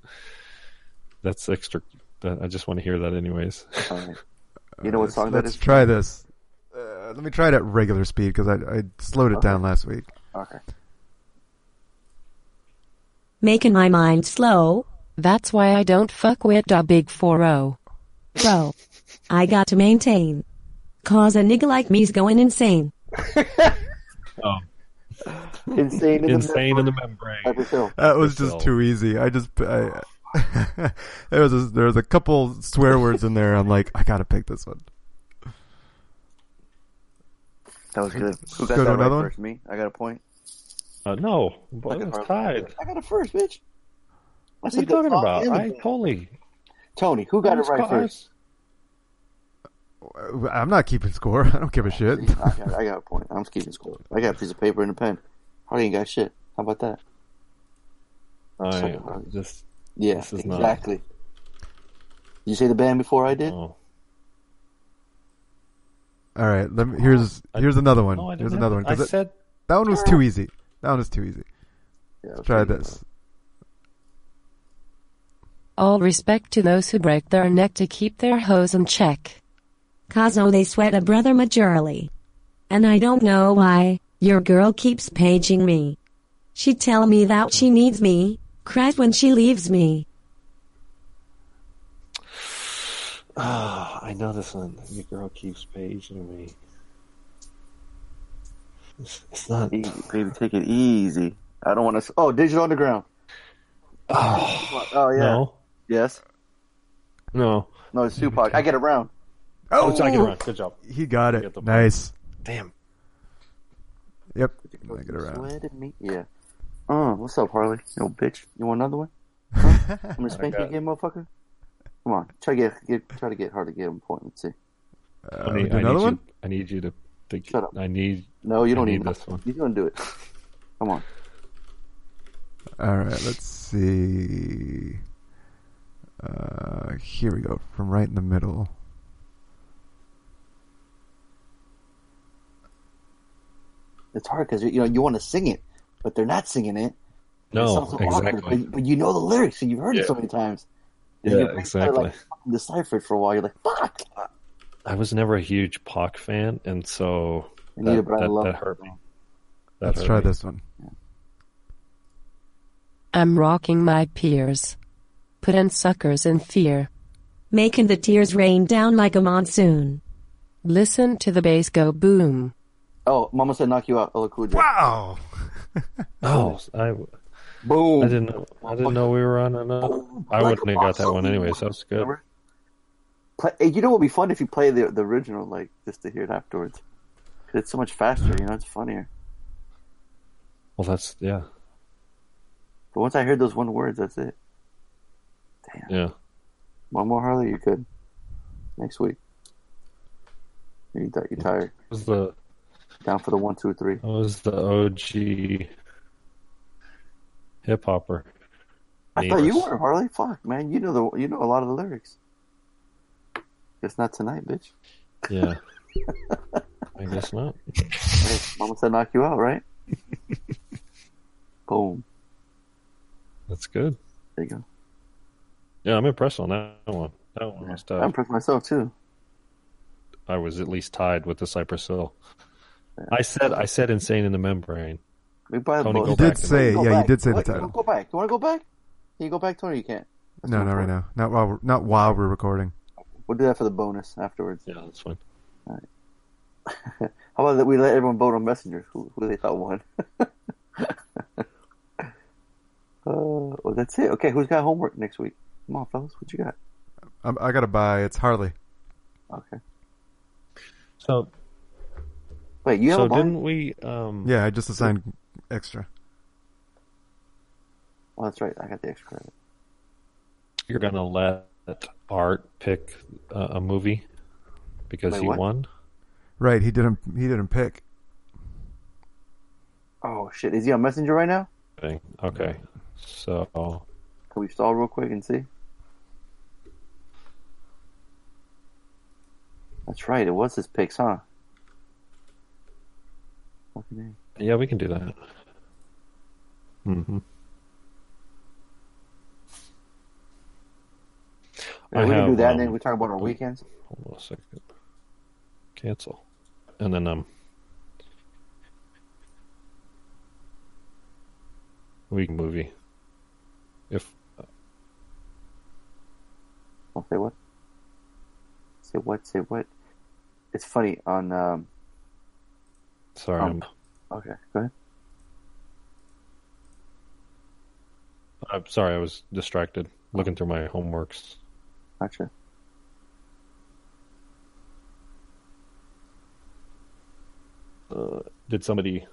that's extra. That, I just want to hear that, anyways. Right. You know what song uh, that let's is? Let's try this. Uh, let me try it at regular speed because I, I slowed it okay. down last week. Okay. Making my mind slow, that's why I don't fuck with the big four oh. Bro, I got to maintain. Cause a nigga like me's going insane. oh. Insane in insane the membrane. In the membrane. That was just too easy. I just, I, there was a, there was a couple swear words in there. I'm like, I gotta pick this one. That was good. Who got Go that right first? Me? I got a point. Uh, no, I got tied. I got it first, bitch. What are you talking about? I totally. Tony, who got it right first? I'm not keeping score. I don't give a shit. I got, I got a point. I'm keeping score. I got a piece of paper and a pen. Harley ain't got shit. How about that? I just. Yeah, this is exactly. Not... Did you say the band before I did? Oh. All right. Let me. Here's here's another one. No, here's another one. I said it, that one was too easy. That one is too easy. Yeah, Let's try this. All respect to those who break their neck to keep their hoes in check. Cause oh they sweat a brother majorly. And I don't know why, your girl keeps paging me. She tell me that she needs me, cries when she leaves me. Ah, oh, I know this one. Your girl keeps paging me. It's not easy, baby. Take it easy. I don't want to. Oh, Digital Underground. Oh, oh yeah. No. Yes. No. No, it's Tupac. I get around. Oh, oh I get around. Good job. He got it. Nice. Damn. Yep. I get around. Yeah. Oh, what's up, Harley? Yo, bitch. You want another one? Huh? I'm gonna spank you again, motherfucker. Come on. Try to get, get try to get Harley to get him point. Let's see. Uh, I need, I another need one. You, I need you to. To, Shut up. I need. No, you don't need, need this one. You're going to do it. Come on. All right, let's see. Uh, here we go. From right in the middle. It's hard because you know you want to sing it, but they're not singing it. No, it sounds so exactly. Awkward, but, but you know the lyrics, and you've heard yeah. it so many times. Yeah, exactly. Like, decipher it for a while. You're like, fuck. I was never a huge Pac fan, and so that, yeah, but that, I love that hurt me. That Let's hurt try me. This one. Yeah. I'm rocking my peers, putting suckers in fear, making the tears rain down like a monsoon. Listen to the bass go boom. Oh, Mama said knock you out, Olakuja. Wow. Oh, I. Boom! I didn't know. I didn't know we were on another. Boom. I like wouldn't have got that one anyway. So that's good. Play, you know what would be fun if you play the the original, like just to hear it afterwards. Cause it's so much faster. You know, it's funnier. Well, that's yeah. But once I heard those one words, that's it. Damn. Yeah. One more Harley, you're good. Next week. You thought you're tired. What was the down for the one, two, three? That was the O G. Hip hopper. I Neighbors. Thought you were Harley. Fuck, man, you know the you know a lot of the lyrics. Guess not tonight, bitch. Yeah, I guess not. Hey, Mama said knock you out, right? Boom. That's good. There you go. Yeah, I'm impressed on that one. That one yeah. was tough. I'm impressed myself too. I was at least tied with the Cypress Hill. Yeah. I said I said insane in the membrane. We buy the Tony, you did say, yeah, back. You did say what, the title. Go back. Do you want to go back? Can you go back, Tony? You can't. That's no, not right now. Not while we're, not while we're recording. We'll do that for the bonus afterwards. Yeah, that's fine. All right. How about that we let everyone vote on Messenger? Who, who they thought won? uh, well, that's it. Okay, who's got homework next week? Come on, fellas. What you got? I'm, I got to buy. It's Harley. Okay. So. Wait, you have so a So didn't we. Um, yeah, I just assigned. Did, Extra. Well, that's right. I got the extra credit. You're going to let Art pick uh, a movie because Wait, he what? won? Right. He didn't He didn't pick. Oh, shit. Is he on Messenger right now? Okay. So. Can we stall real quick and see? That's right. It was his picks, huh? What's his name? Yeah, we can do that. Mm-hmm. Yeah, we have, can do that, um, and then we talk about our weekends. Hold on a second. Cancel, and then um, week movie. If uh... I'll say what? Say what? Say what? It's funny on. Um... Sorry. Um... I'm... Okay, go ahead. I'm sorry, I was distracted looking through my homeworks. Gotcha. Uh, did somebody?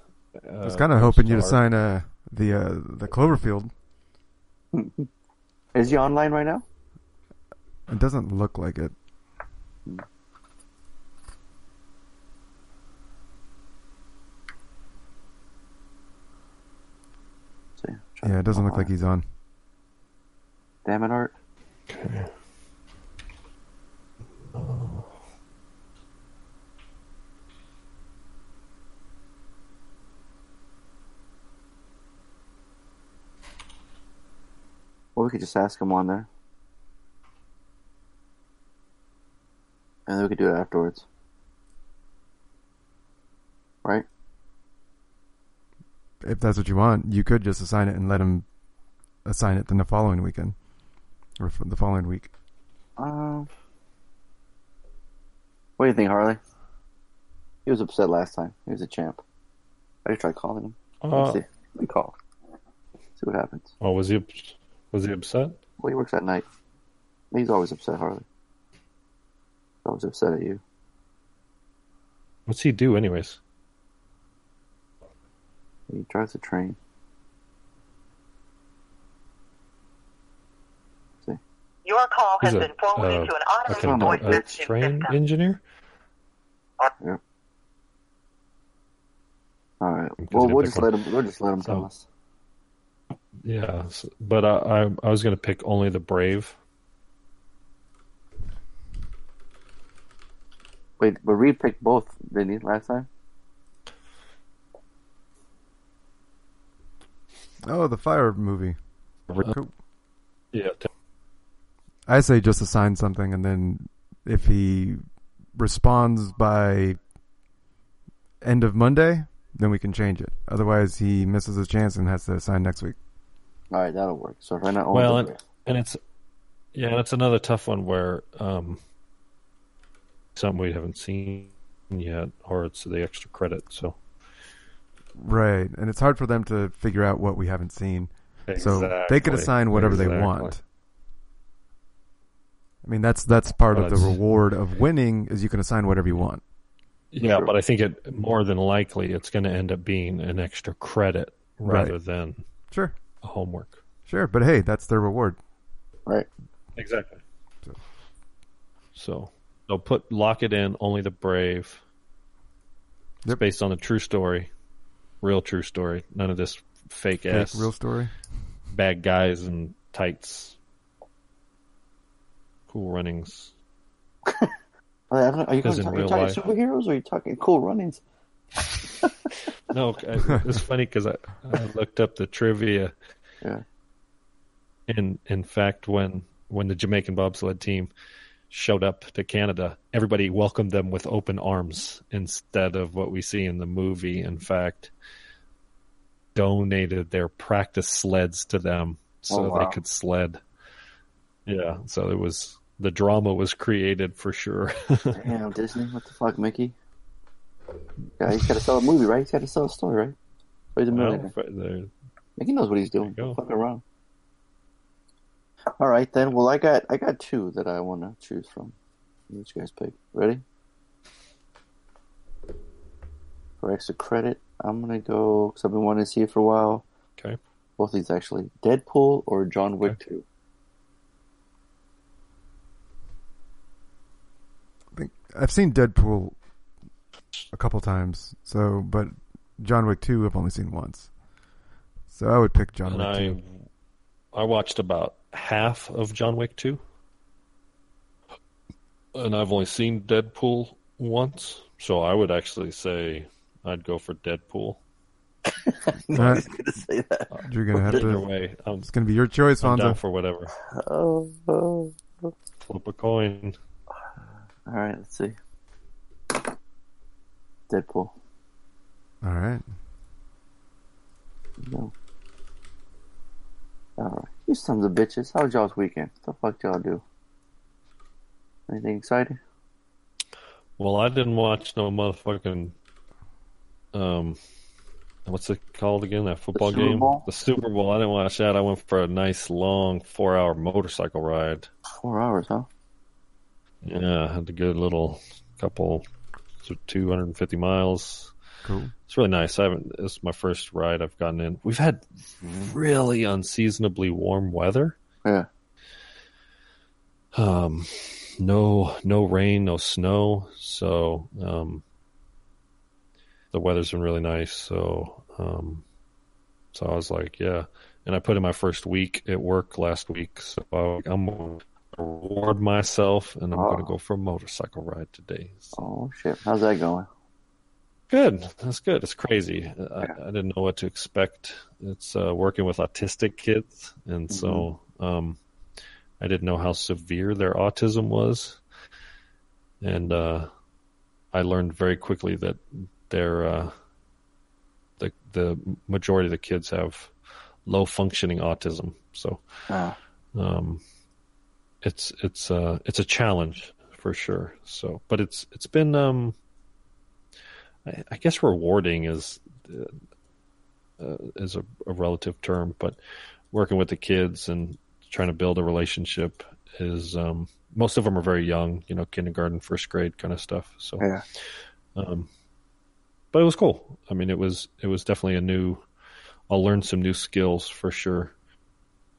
Uh, I was kind of hoping you to sign uh, the uh, the Cloverfield. Is he online right now? It doesn't look like it. Hmm. Yeah, it doesn't look like he's on. Damn it, Art. Okay. Oh. Well, we could just ask him on there. And then we could do it afterwards. Right? If that's what you want, you could just assign it and let him assign it then the following weekend or for the following week. Um, what do you think, Harley? He was upset last time. He was a champ. I could try calling him. Uh, Let's see. Let me call. See what happens. Oh, was he was he upset? Well, he works at night. He's always upset, Harley. I was upset at you. What's he do, anyways? He drives a train. See? Your call has He's been forwarded a, to an automated uh, voice message system. Train engineer? Yep. All right. Well, we'll just, let him, we'll just let him tell us. Yeah, so, but uh, I I was going to pick only the brave. Wait, but Reed picked both, didn't he, last time? Oh, the fire movie. Uh, yeah. I say just assign something, and then if he responds by end of Monday, then we can change it. Otherwise, he misses his chance and has to assign next week. All right, that'll work. So right now, well, and, and it's yeah, that's another tough one where um, something we haven't seen yet, or it's the extra credit. So right, and it's hard for them to figure out what we haven't seen. Exactly. So they could assign whatever exactly. they want. I mean, that's that's part well, of the reward of winning is you can assign whatever you want. Yeah, sure. But I think it more than likely it's going to end up being an extra credit rather right. than sure a homework. Sure, but hey, that's their reward. Right. Exactly. So, so they'll put lock it in. Only the brave. It's yep. based on a true story, real true story. None of this fake, fake ass real story. Bad guys and tights. Cool Runnings. I don't know, are you talking, are you talking superheroes or are you talking Cool Runnings? No, I, it's funny because I, I looked up the trivia. Yeah. In in fact, when when the Jamaican bobsled team showed up to Canada, everybody welcomed them with open arms instead of what we see in the movie. In fact, donated their practice sleds to them so oh, wow. they could sled. Yeah, so it was the drama was created for sure. Damn, Disney, what the fuck, Mickey? Yeah, he's got to sell a movie, right? He's got to sell a story, right? He's a millionaire. Well, Mickey knows what he's doing. Fucking around. All right then. Well, I got I got two that I want to choose from. What you guys pick? Ready? For extra credit, I'm gonna go because I've been wanting to see it for a while. Okay. Both these actually: Deadpool or John Wick okay. two. I've seen Deadpool a couple times, so but John Wick two I've only seen once, so I would pick John and Wick I, two. I watched about half of John Wick two, and I've only seen Deadpool once, so I would actually say I'd go for Deadpool. No, I was going to say that. You're going to have to. Way, it's going to be your choice, Fonzo. I'm down for whatever. Oh, oh, oh. Flip a coin. All right, let's see. Deadpool. All right. No. All right. You sons of bitches. How was y'all's weekend? What the fuck y'all do? Anything exciting? Well, I didn't watch no motherfucking... Um, what's it called again? That football the game? Bowl? The Super Bowl. I didn't watch that. I went for a nice, long, four-hour motorcycle ride. Four hours, huh? Yeah, I had a good little couple, so two hundred fifty miles. Cool. It's really nice. I haven't. It's my first ride I've gotten in. We've had really unseasonably warm weather. Yeah. Um, no, no rain, no snow. So, um, the weather's been really nice. So, um, so I was like, yeah. And I put in my first week at work last week. So I, I'm. reward myself, and I'm oh. going to go for a motorcycle ride today. So. Oh, shit. How's that going? Good. That's good. It's crazy. Yeah. I, I didn't know what to expect. It's uh, working with autistic kids, and mm-hmm. so um, I didn't know how severe their autism was. And uh, I learned very quickly that they're, uh, the, the majority of the kids have low-functioning autism. So... Oh. Um, It's it's uh it's a challenge for sure. So, but it's it's been um I, I guess rewarding is uh, uh, is a, a relative term, but working with the kids and trying to build a relationship is um most of them are very young, you know, kindergarten, first grade kind of stuff. So, yeah. um, but it was cool. I mean, it was it was definitely a new. I'll learn some new skills for sure.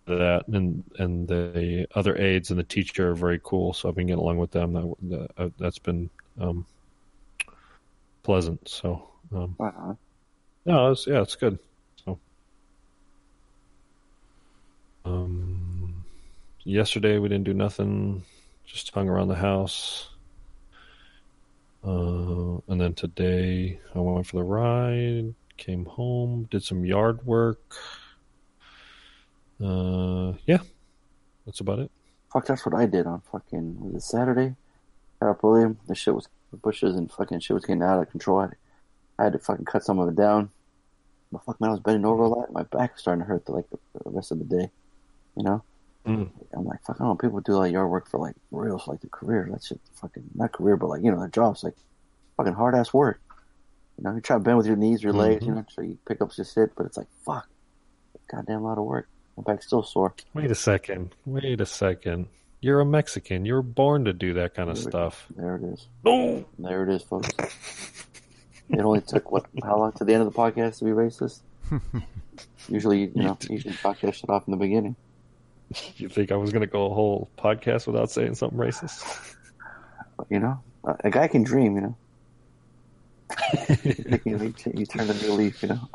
That and and the other aides and the teacher are very cool, so I've been getting along with them. That, that that's been um, pleasant. So um, uh-huh. no, it's, yeah, it's good. So um, yesterday we didn't do nothing, just hung around the house, uh, and then today I went for the ride, came home, did some yard work. Uh, yeah, that's about it. Fuck, that's what I did on fucking, was it Saturday? Got up early, the shit was, the bushes and fucking shit was getting out of control. I had to fucking cut some of it down. But fuck, man, I was bending over a lot. My back was starting to hurt the, like the, the rest of the day, you know? Mm. I'm like, fuck, I don't know, people do like yard work for like, real, for like their career. That shit, fucking, not career, but like, you know, their job's like, fucking hard-ass work. You know, you try to bend with your knees, your legs, mm-hmm. you know, so you pick up just sit, but it's like, fuck, goddamn lot of work. My back's still sore. Wait a second. Wait a second. You're a Mexican. You were born to do that kind of there stuff. It, there it is. Boom. There it is, folks. It only took, what, how long to the end of the podcast to be racist? Usually, you know, usually podcast shit off in the beginning. You think I was going to go a whole podcast without saying something racist? You know, a guy can dream, you know. you, you turn a new leaf, you know.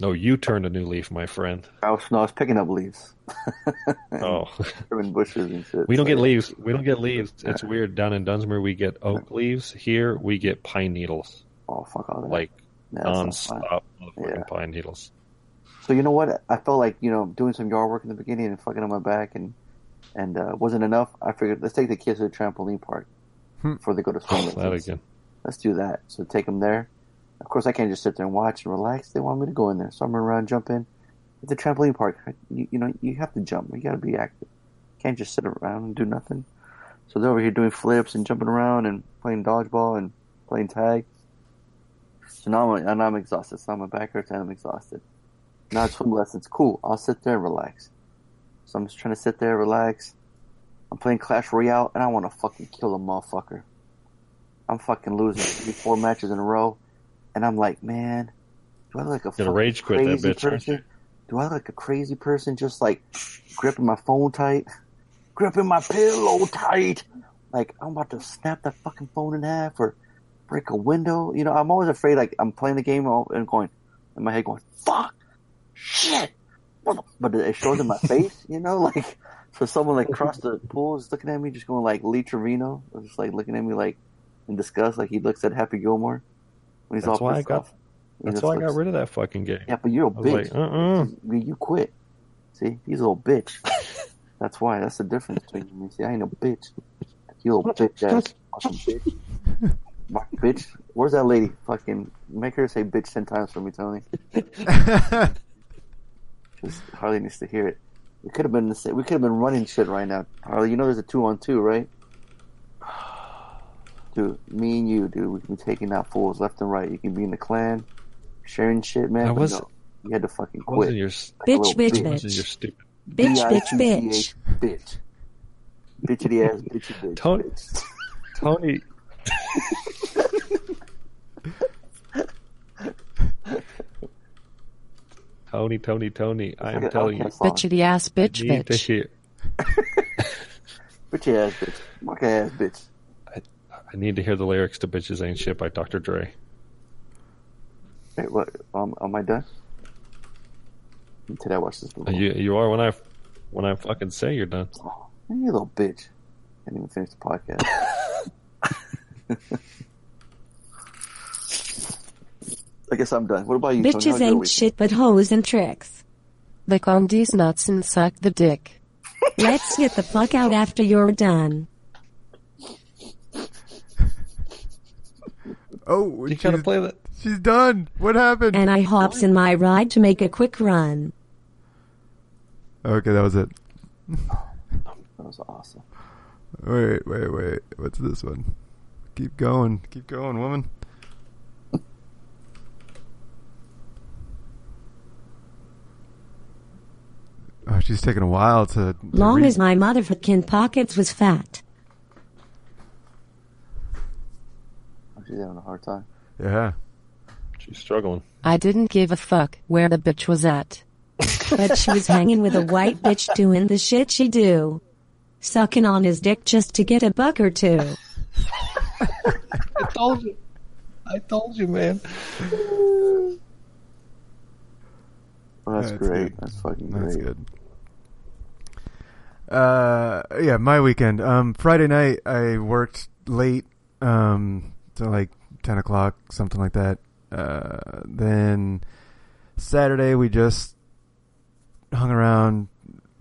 No, you turned a new leaf, my friend. I was, no, I was picking up leaves. Oh, trimming bushes and shit. We don't so. get leaves. We don't get leaves. It's weird. Down in Dunsmuir, we get oak leaves. Here, we get pine needles. Oh, fuck all that! Like yeah, nonstop yeah. pine needles. So you know what? I felt like you know doing some yard work in the beginning and fucking on my back and and uh, wasn't enough. I figured let's take the kids to the trampoline park hmm. before they go to school. Oh, that again. Let's do that. So take them there. Of course, I can't just sit there and watch and relax. They want me to go in there. So I'm running around, jump in. At the trampoline park, you, you know, you have to jump. You got to be active. You can't just sit around and do nothing. So they're over here doing flips and jumping around and playing dodgeball and playing tag. So now I'm, now I'm exhausted. So my back hurts and I'm exhausted. Now it's swim lessons. Cool. I'll sit there and relax. So I'm just trying to sit there, relax. I'm playing Clash Royale, and I want to fucking kill a motherfucker. I'm fucking losing three, four matches in a row. And I'm like, man, do I look like a fucking rage quit crazy that bitch, person? Right? Do I look like a crazy person just like gripping my phone tight, gripping my pillow tight? Like I'm about to snap that fucking phone in half or break a window. You know, I'm always afraid. Like I'm playing the game and going in my head, going, "Fuck, shit," but it shows in my face. You know, like so someone like crossed the pool is looking at me, just going like Lee Trevino, just like looking at me like in disgust, like he looks at Happy Gilmore. He's that's why I got. Off. That's why I got rid of that fucking game. Yeah, but you're a bitch. Like, uh-uh. You quit. See, he's a little bitch. That's why. That's the difference between me. See, I ain't a bitch. You little bitch ass fucking bitch. My bitch. Where's that lady? Fucking make her say bitch ten times for me, Tony. Just Harley needs to hear it. We could have been the we could have been running shit right now, Harley. You know, there's a two on two, right? Dude, me and you, dude, we can be taking out fools left and right. You can be in the clan, sharing shit, man. I was, no, you had to fucking quit. I wasn't your, like bitch, bitch, bitch. Bitch, stupid. Bitch, bitch, bitch. Bitch. Bitchity ass, bitchy bitch. Tony. Bitch. Tony. Tony, Tony, Tony. I am telling you. Bitchity ass, bitch, bitch. To hear. Bitchy ass, bitch. Mock ass, bitch. I need to hear the lyrics to Bitches Ain't Shit by Doctor Dre. Hey, what? Um, am I done? Did I watch this movie? You, you are when I, when I fucking say you're done. Oh, you little bitch. I didn't even finish the podcast. I guess I'm done. What about you? Bitches Tony? Ain't shit but hoes and tricks. Lick on these nuts and suck the dick. Let's get the fuck out after you're done. Oh, you gotta play that. She's done. What happened? And I hops in my ride to make a quick run. Okay, that was it. That was awesome. Wait, wait, wait. What's this one? Keep going. Keep going, woman. Oh, she's taking a while to. to Long read. As my motherfucking pockets was fat. She's having a hard time. Yeah. She's struggling. I didn't give a fuck where the bitch was at. But she was hanging with a white bitch doing the shit she do. Sucking on his dick just to get a buck or two. I told you. I told you, man. Well, that's, that's great. Good. That's fucking great. That's good. Uh, yeah, my weekend. Um, Friday night, I worked late. Um... So like ten o'clock, something like that. Uh, then Saturday we just hung around,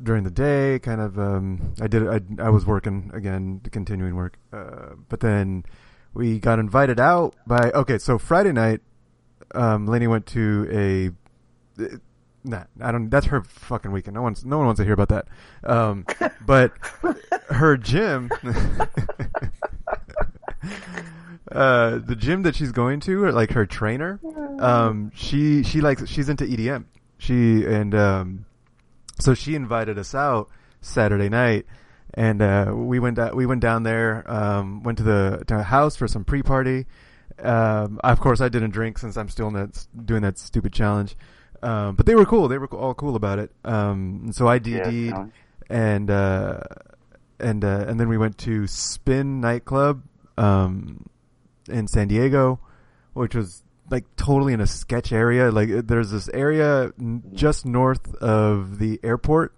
during the day, kind of, um, I did, I, I was working again, continuing work. Uh, but then we got invited out by, okay. So Friday night, um, Lainey went to a, nah, I don't, that's her fucking weekend. No one's, no one wants to hear about that. Um, but her gym, uh, the gym that she's going to, or like her trainer, um, she, she likes, she's into E D M. She, and, um, so she invited us out Saturday night, and uh, we went da- we went down there, um, went to the to a house for some pre-party. Um, I, of course, I didn't drink since I'm still in that, doing that stupid challenge. Um, but they were cool. They were all cool about it. Um, and so I D D'd, yeah, and uh, and uh, and then we went to Spin nightclub um, in San Diego, which was like totally in a sketch area. Like there's this area n- just north of the airport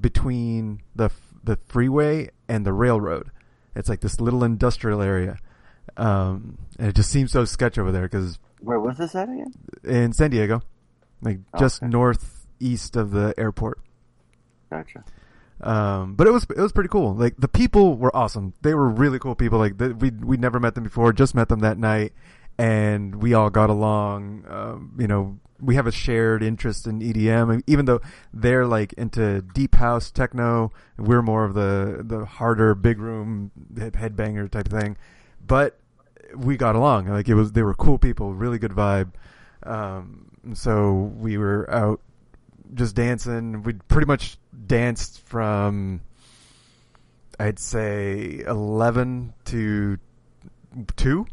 between the f- the freeway and the railroad. It's like this little industrial area. Um, and it just seems so sketch over there. Cause where was this at again? In San Diego, like okay. just northeast of the airport. Gotcha. Um, but it was, it was pretty cool. Like the people were awesome. They were really cool people. Like the, we, we'd never met them before, just met them that night. And we all got along. Um, you know, we have a shared interest in E D M, even though they're like into deep house techno. We're more of the, the harder big room headbanger type of thing, but we got along. Like it was, they were cool people, really good vibe. Um, so we were out just dancing. We pretty much danced from, I'd say eleven to two.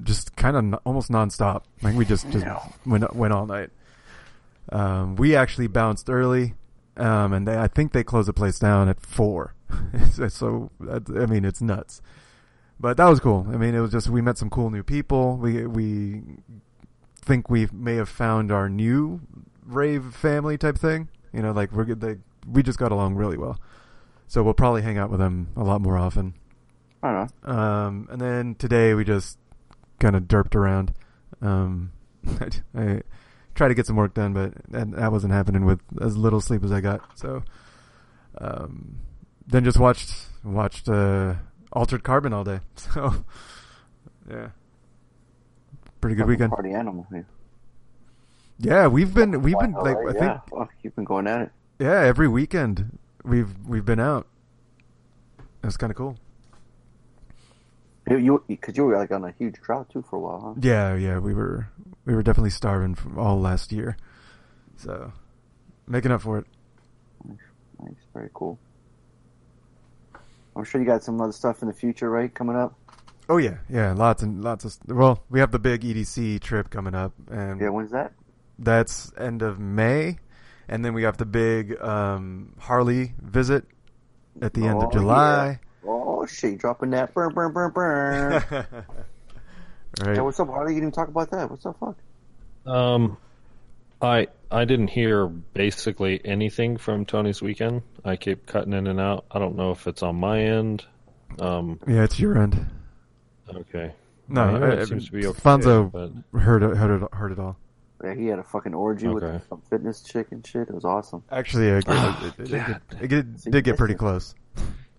Just kind of n- almost nonstop. Like we just, just no. went went all night. Um, we actually bounced early, um, and they, I think they closed the place down at four. So I mean, it's nuts. But that was cool. I mean, it was just we met some cool new people. We we think we may have found our new rave family type thing. You know, like we're they, we just got along really well. So we'll probably hang out with them a lot more often. I don't know. Um, and then today we just kind of derped around. Um, I, I tried to get some work done, but and that wasn't happening with as little sleep as I got. So, um, then just watched watched uh, Altered Carbon all day. So, yeah, pretty good weekend. Party animal here. Yeah, we've been we've been like I think well, you've been going at it. Yeah, every weekend we've we've been out. It was kind of cool. You, because you, you were like on a huge drought too for a while, huh? Yeah, yeah, we were, we were definitely starving from all last year, so making up for it. Nice, very cool. I'm sure you got some other stuff in the future, right? Coming up. Oh yeah, yeah, lots and lots of. Well, we have the big E D C trip coming up, and yeah, when's that? That's end of May, and then we have the big um, Harley visit at the oh, end of July. Yeah. Oh shit! Dropping that. Burr, burr, burr, burr. Right. Hey, what's up, Harley? You didn't talk about that. What's the fuck? Um, I I didn't hear basically anything from Tony's weekend. I keep cutting in and out. I don't know if it's on my end. Um, yeah, it's your end. Okay. No, I mean, I, it I, seems to be okay. Fonzo but... heard it, heard it, heard it all. Yeah, he had a fucking orgy okay. with some fitness chick and shit. It was awesome. Actually, it, oh, it, it, it, it, it did get pretty close.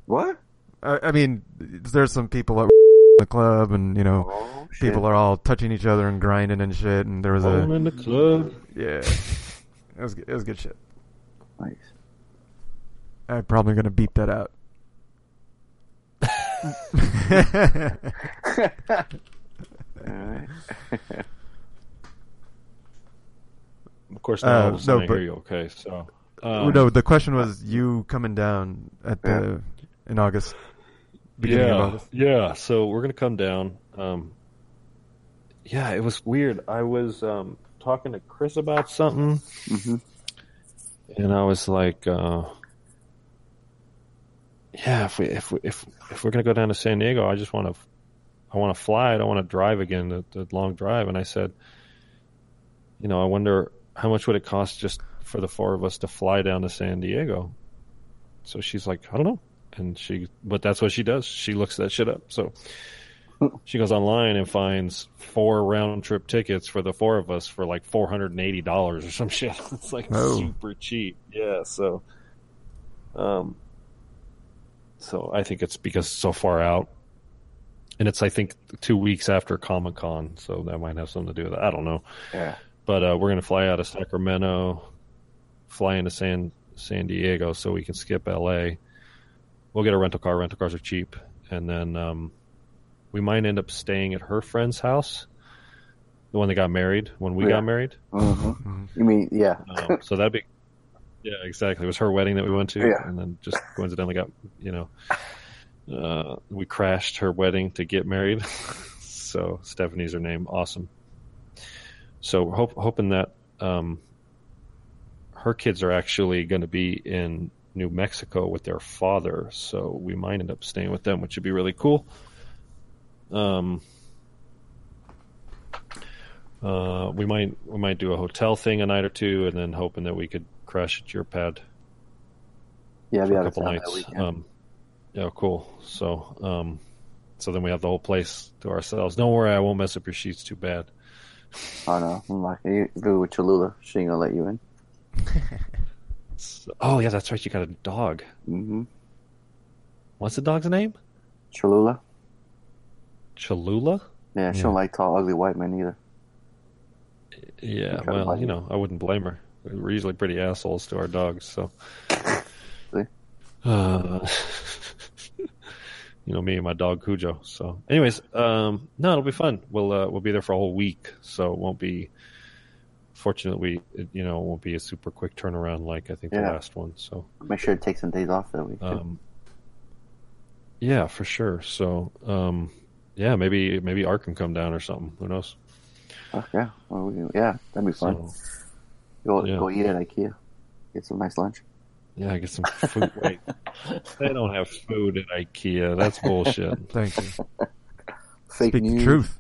What? I mean, there's some people at the club, and you know, oh, people are all touching each other and grinding and shit. And there was all a in the club, yeah, it was it was good shit. Nice. I'm probably gonna beep that out. All right. Of course, no, uh, I was no, but, hear you okay. So, um, no, the question was you coming down at yeah. the in August. Beginning yeah, of yeah. So we're gonna come down. Um, yeah, it was weird. I was um, talking to Chris about something, mm-hmm. and I was like, uh, "Yeah, if we if we, if if we're gonna go down to San Diego, I just want to, I want to fly. I don't want to drive again, the, the long drive." And I said, "You know, I wonder how much would it cost just for the four of us to fly down to San Diego." So she's like, "I don't know." And she, but that's what she does. She looks that shit up. So she goes online and finds four round trip tickets for the four of us for like four hundred and eighty dollars or some shit. It's like oh. super cheap. Yeah. So Um, so I think it's because it's so far out. And it's, I think, two weeks after Comic-Con, so that might have something to do with it. I don't know. Yeah. But uh, we're going to fly out of Sacramento, fly into San San Diego so we can skip L A. We'll get a rental car. Rental cars are cheap. And then um, we might end up staying at her friend's house, the one that got married when we yeah. got married. Mm-hmm. You mean, yeah. um, so that'd be, yeah, exactly. It was her wedding that we went to. Yeah. And then just coincidentally got, you know. Uh, we crashed her wedding to get married. So Stephanie's her name. Awesome. So we're hope, hoping that um, her kids are actually going to be in New Mexico with their father. So we might end up staying with them, which would be really cool. Um, uh, we might, we might do a hotel thing a night or two, and then hoping that we could crash at your pad. Yeah, for a couple nights. Um, Yeah, cool. So, um, so then we have the whole place to ourselves. Don't worry, I won't mess up your sheets too bad. Oh no, I'm like, you do with Cholula. She ain't gonna let you in. So, oh yeah, that's right. You got a dog. Mm-hmm. What's the dog's name? Cholula. Cholula. Yeah, she yeah. don't like tall, ugly white men either. Yeah, well, you know, I wouldn't blame her. We're usually pretty assholes to our dogs, so. See? Uh, you know, me and my dog Cujo. So anyways, um, no, it'll be fun. We'll uh, we'll be there for a whole week, so it won't be, fortunately, it, you know, it won't be a super quick turnaround like I think yeah. the last one. So make sure to take some days off that week. Um, yeah, for sure. So um, yeah, maybe maybe Art can come down or something. Who knows? Oh, yeah, well, we, yeah, that'd be fun. So, go yeah. go eat at IKEA, get some nice lunch. Yeah, get some food. Wait, they don't have food at IKEA. That's bullshit. Thank you. Fake Speak news. The truth.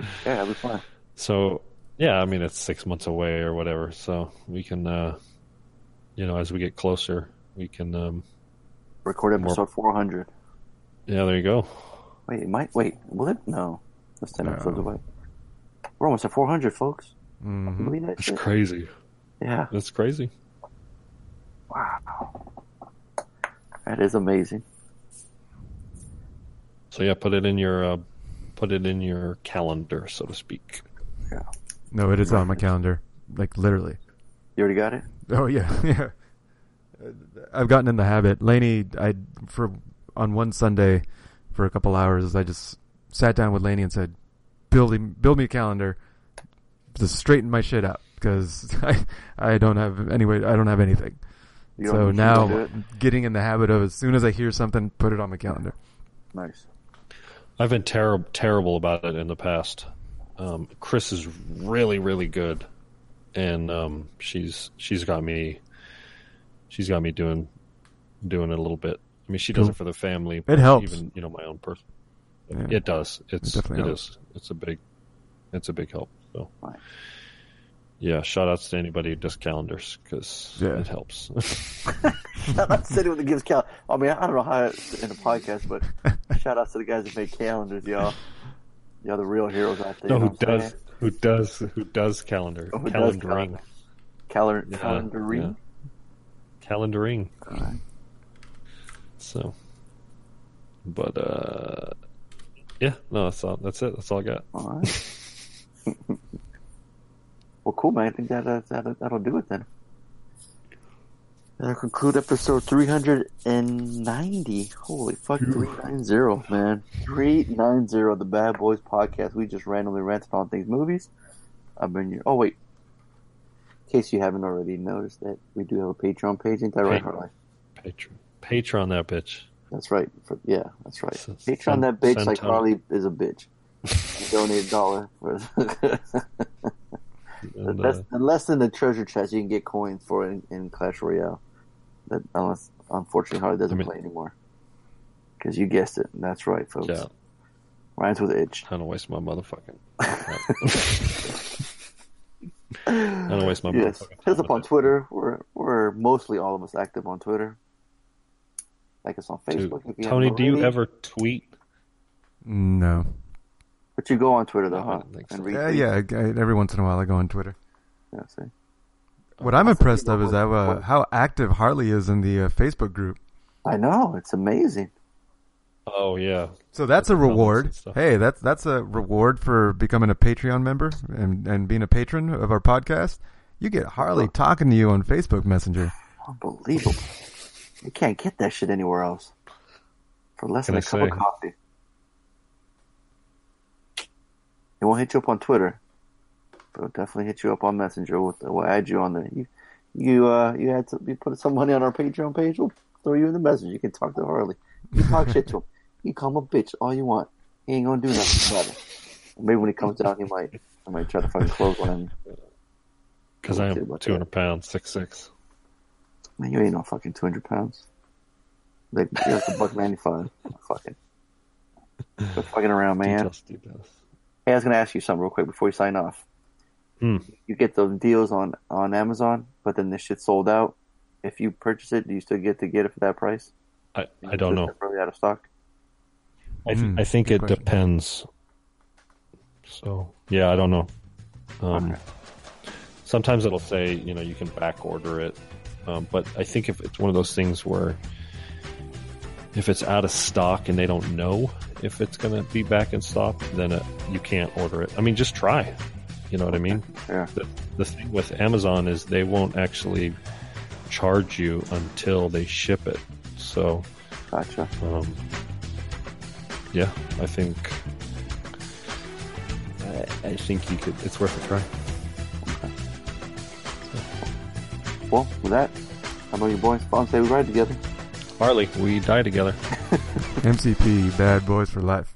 Yeah, that'd be fun. So, yeah, I mean, it's six months away or whatever. So we can, uh, you know, as we get closer, we can um, record episode more... four hundred. Yeah, there you go. Wait, it might wait. Will it? No, that's ten no. episodes away. We're almost at four hundred, folks. Mm-hmm. I can believe that. That's shit. Crazy. Yeah, that's crazy. Wow, that is amazing. So yeah, put it in your uh, put it in your calendar, so to speak. Yeah. No, it is on my calendar, like literally. You already got it? Oh yeah, yeah. I've gotten in the habit, Lainey. I for on one Sunday for a couple hours, I just sat down with Lainey and said, "Build build me a calendar, just straighten my shit out because I I don't have anyway I don't have anything." So now getting in the habit of as soon as I hear something, put it on the calendar. Nice. I've been terrible terrible about it in the past. Um, Chris is really, really good. And um, she's she's got me she's got me doing doing it a little bit. I mean, she does it for the family, but it helps. Even, you know, my own person. Yeah. It does. It's it, it is. It's a big it's a big help. So right. Yeah, shout outs to anybody who does calendars because yeah. it helps. Shout outs to anyone that gives calendars. I mean, I don't know how to end a podcast, but shout outs to the guys that make calendars, y'all. Y'all the real heroes out there. No, who does? Saying? Who does? Who does calendar? Oh, who calendaring. Does calendar. Calendar, yeah, calendaring. Yeah. Calendaring. All right. So, but uh, yeah, no, that's all. That's it. That's all I got. All right. Well, cool, man. I think that, uh, that, that'll do it then. That'll conclude episode three ninety. Holy fuck, three ninety, man. three ninety, the Bad Boys Podcast. We just randomly ranted on things, movies. I've been here. Oh, wait. In case you haven't already noticed that we do have a Patreon page. Ain't that right, Harley? Patreon. Patreon that bitch. That's right. For, yeah, that's right. So, Patreon that bitch cent- like Harley is a bitch. Donate a dollar for And, less, uh, unless in the treasure chest you can get coins for it in, in Clash Royale. That, unless, unfortunately, Harley doesn't I mean, play anymore. Because you guessed it. That's right, folks. Yeah. Rhymes with itch. I don't waste my motherfucking. I don't waste my yes. motherfucking. Hit us up on Twitter. We're, we're mostly all of us active on Twitter. Like us on Facebook. Dude, Tony, do you ever tweet? No. But you go on Twitter, though, no, huh? So. And yeah, yeah. I, every once in a while I go on Twitter. Yeah, see. What I'm impressed of is how, uh, how active Harley is in the uh, Facebook group. I know. It's amazing. Oh, yeah. So that's, that's a reward. Hey, that's that's a reward for becoming a Patreon member and, and being a patron of our podcast. You get Harley oh. talking to you on Facebook Messenger. Unbelievable. You can't get that shit anywhere else. For less than a cup of coffee. It won't hit you up on Twitter. But it'll definitely hit you up on Messenger. We'll, we'll add you on there. You you, uh, you had to, you put some money on our Patreon page. We'll throw you in the Messenger. You can talk to Harley. You talk shit to him. You call him a bitch all you want. He ain't gonna do nothing about it. Maybe when he comes down, he might. I might try to fucking close on him. Because I am two hundred pounds, six six. Man, you ain't no fucking two hundred pounds. Like you're like a buck ninety five. Fucking. Quit fucking around, man. Details, details. Hey, I was gonna ask you something real quick before you sign off. Hmm. You get those deals on, on Amazon, but then this shit's sold out. If you purchase it, do you still get to get it for that price? I, I don't know. Probably out of stock. I, th- mm, I think it question. depends. So yeah, I don't know. Um, okay. Sometimes it'll say, you know, you can back order it, um, but I think if it's one of those things where if it's out of stock and they don't know if it's going to be back in stock, then it, you can't order it. I mean, just try. You know what I mean? Yeah. The, the thing with Amazon is they won't actually charge you until they ship it. So, gotcha. Um, yeah, I think I, I think you could. It's worth a try. Okay. So. Well, with that, how about you boys? Fonzo, we ride together. Harley, we die together. M C P, bad boys for life.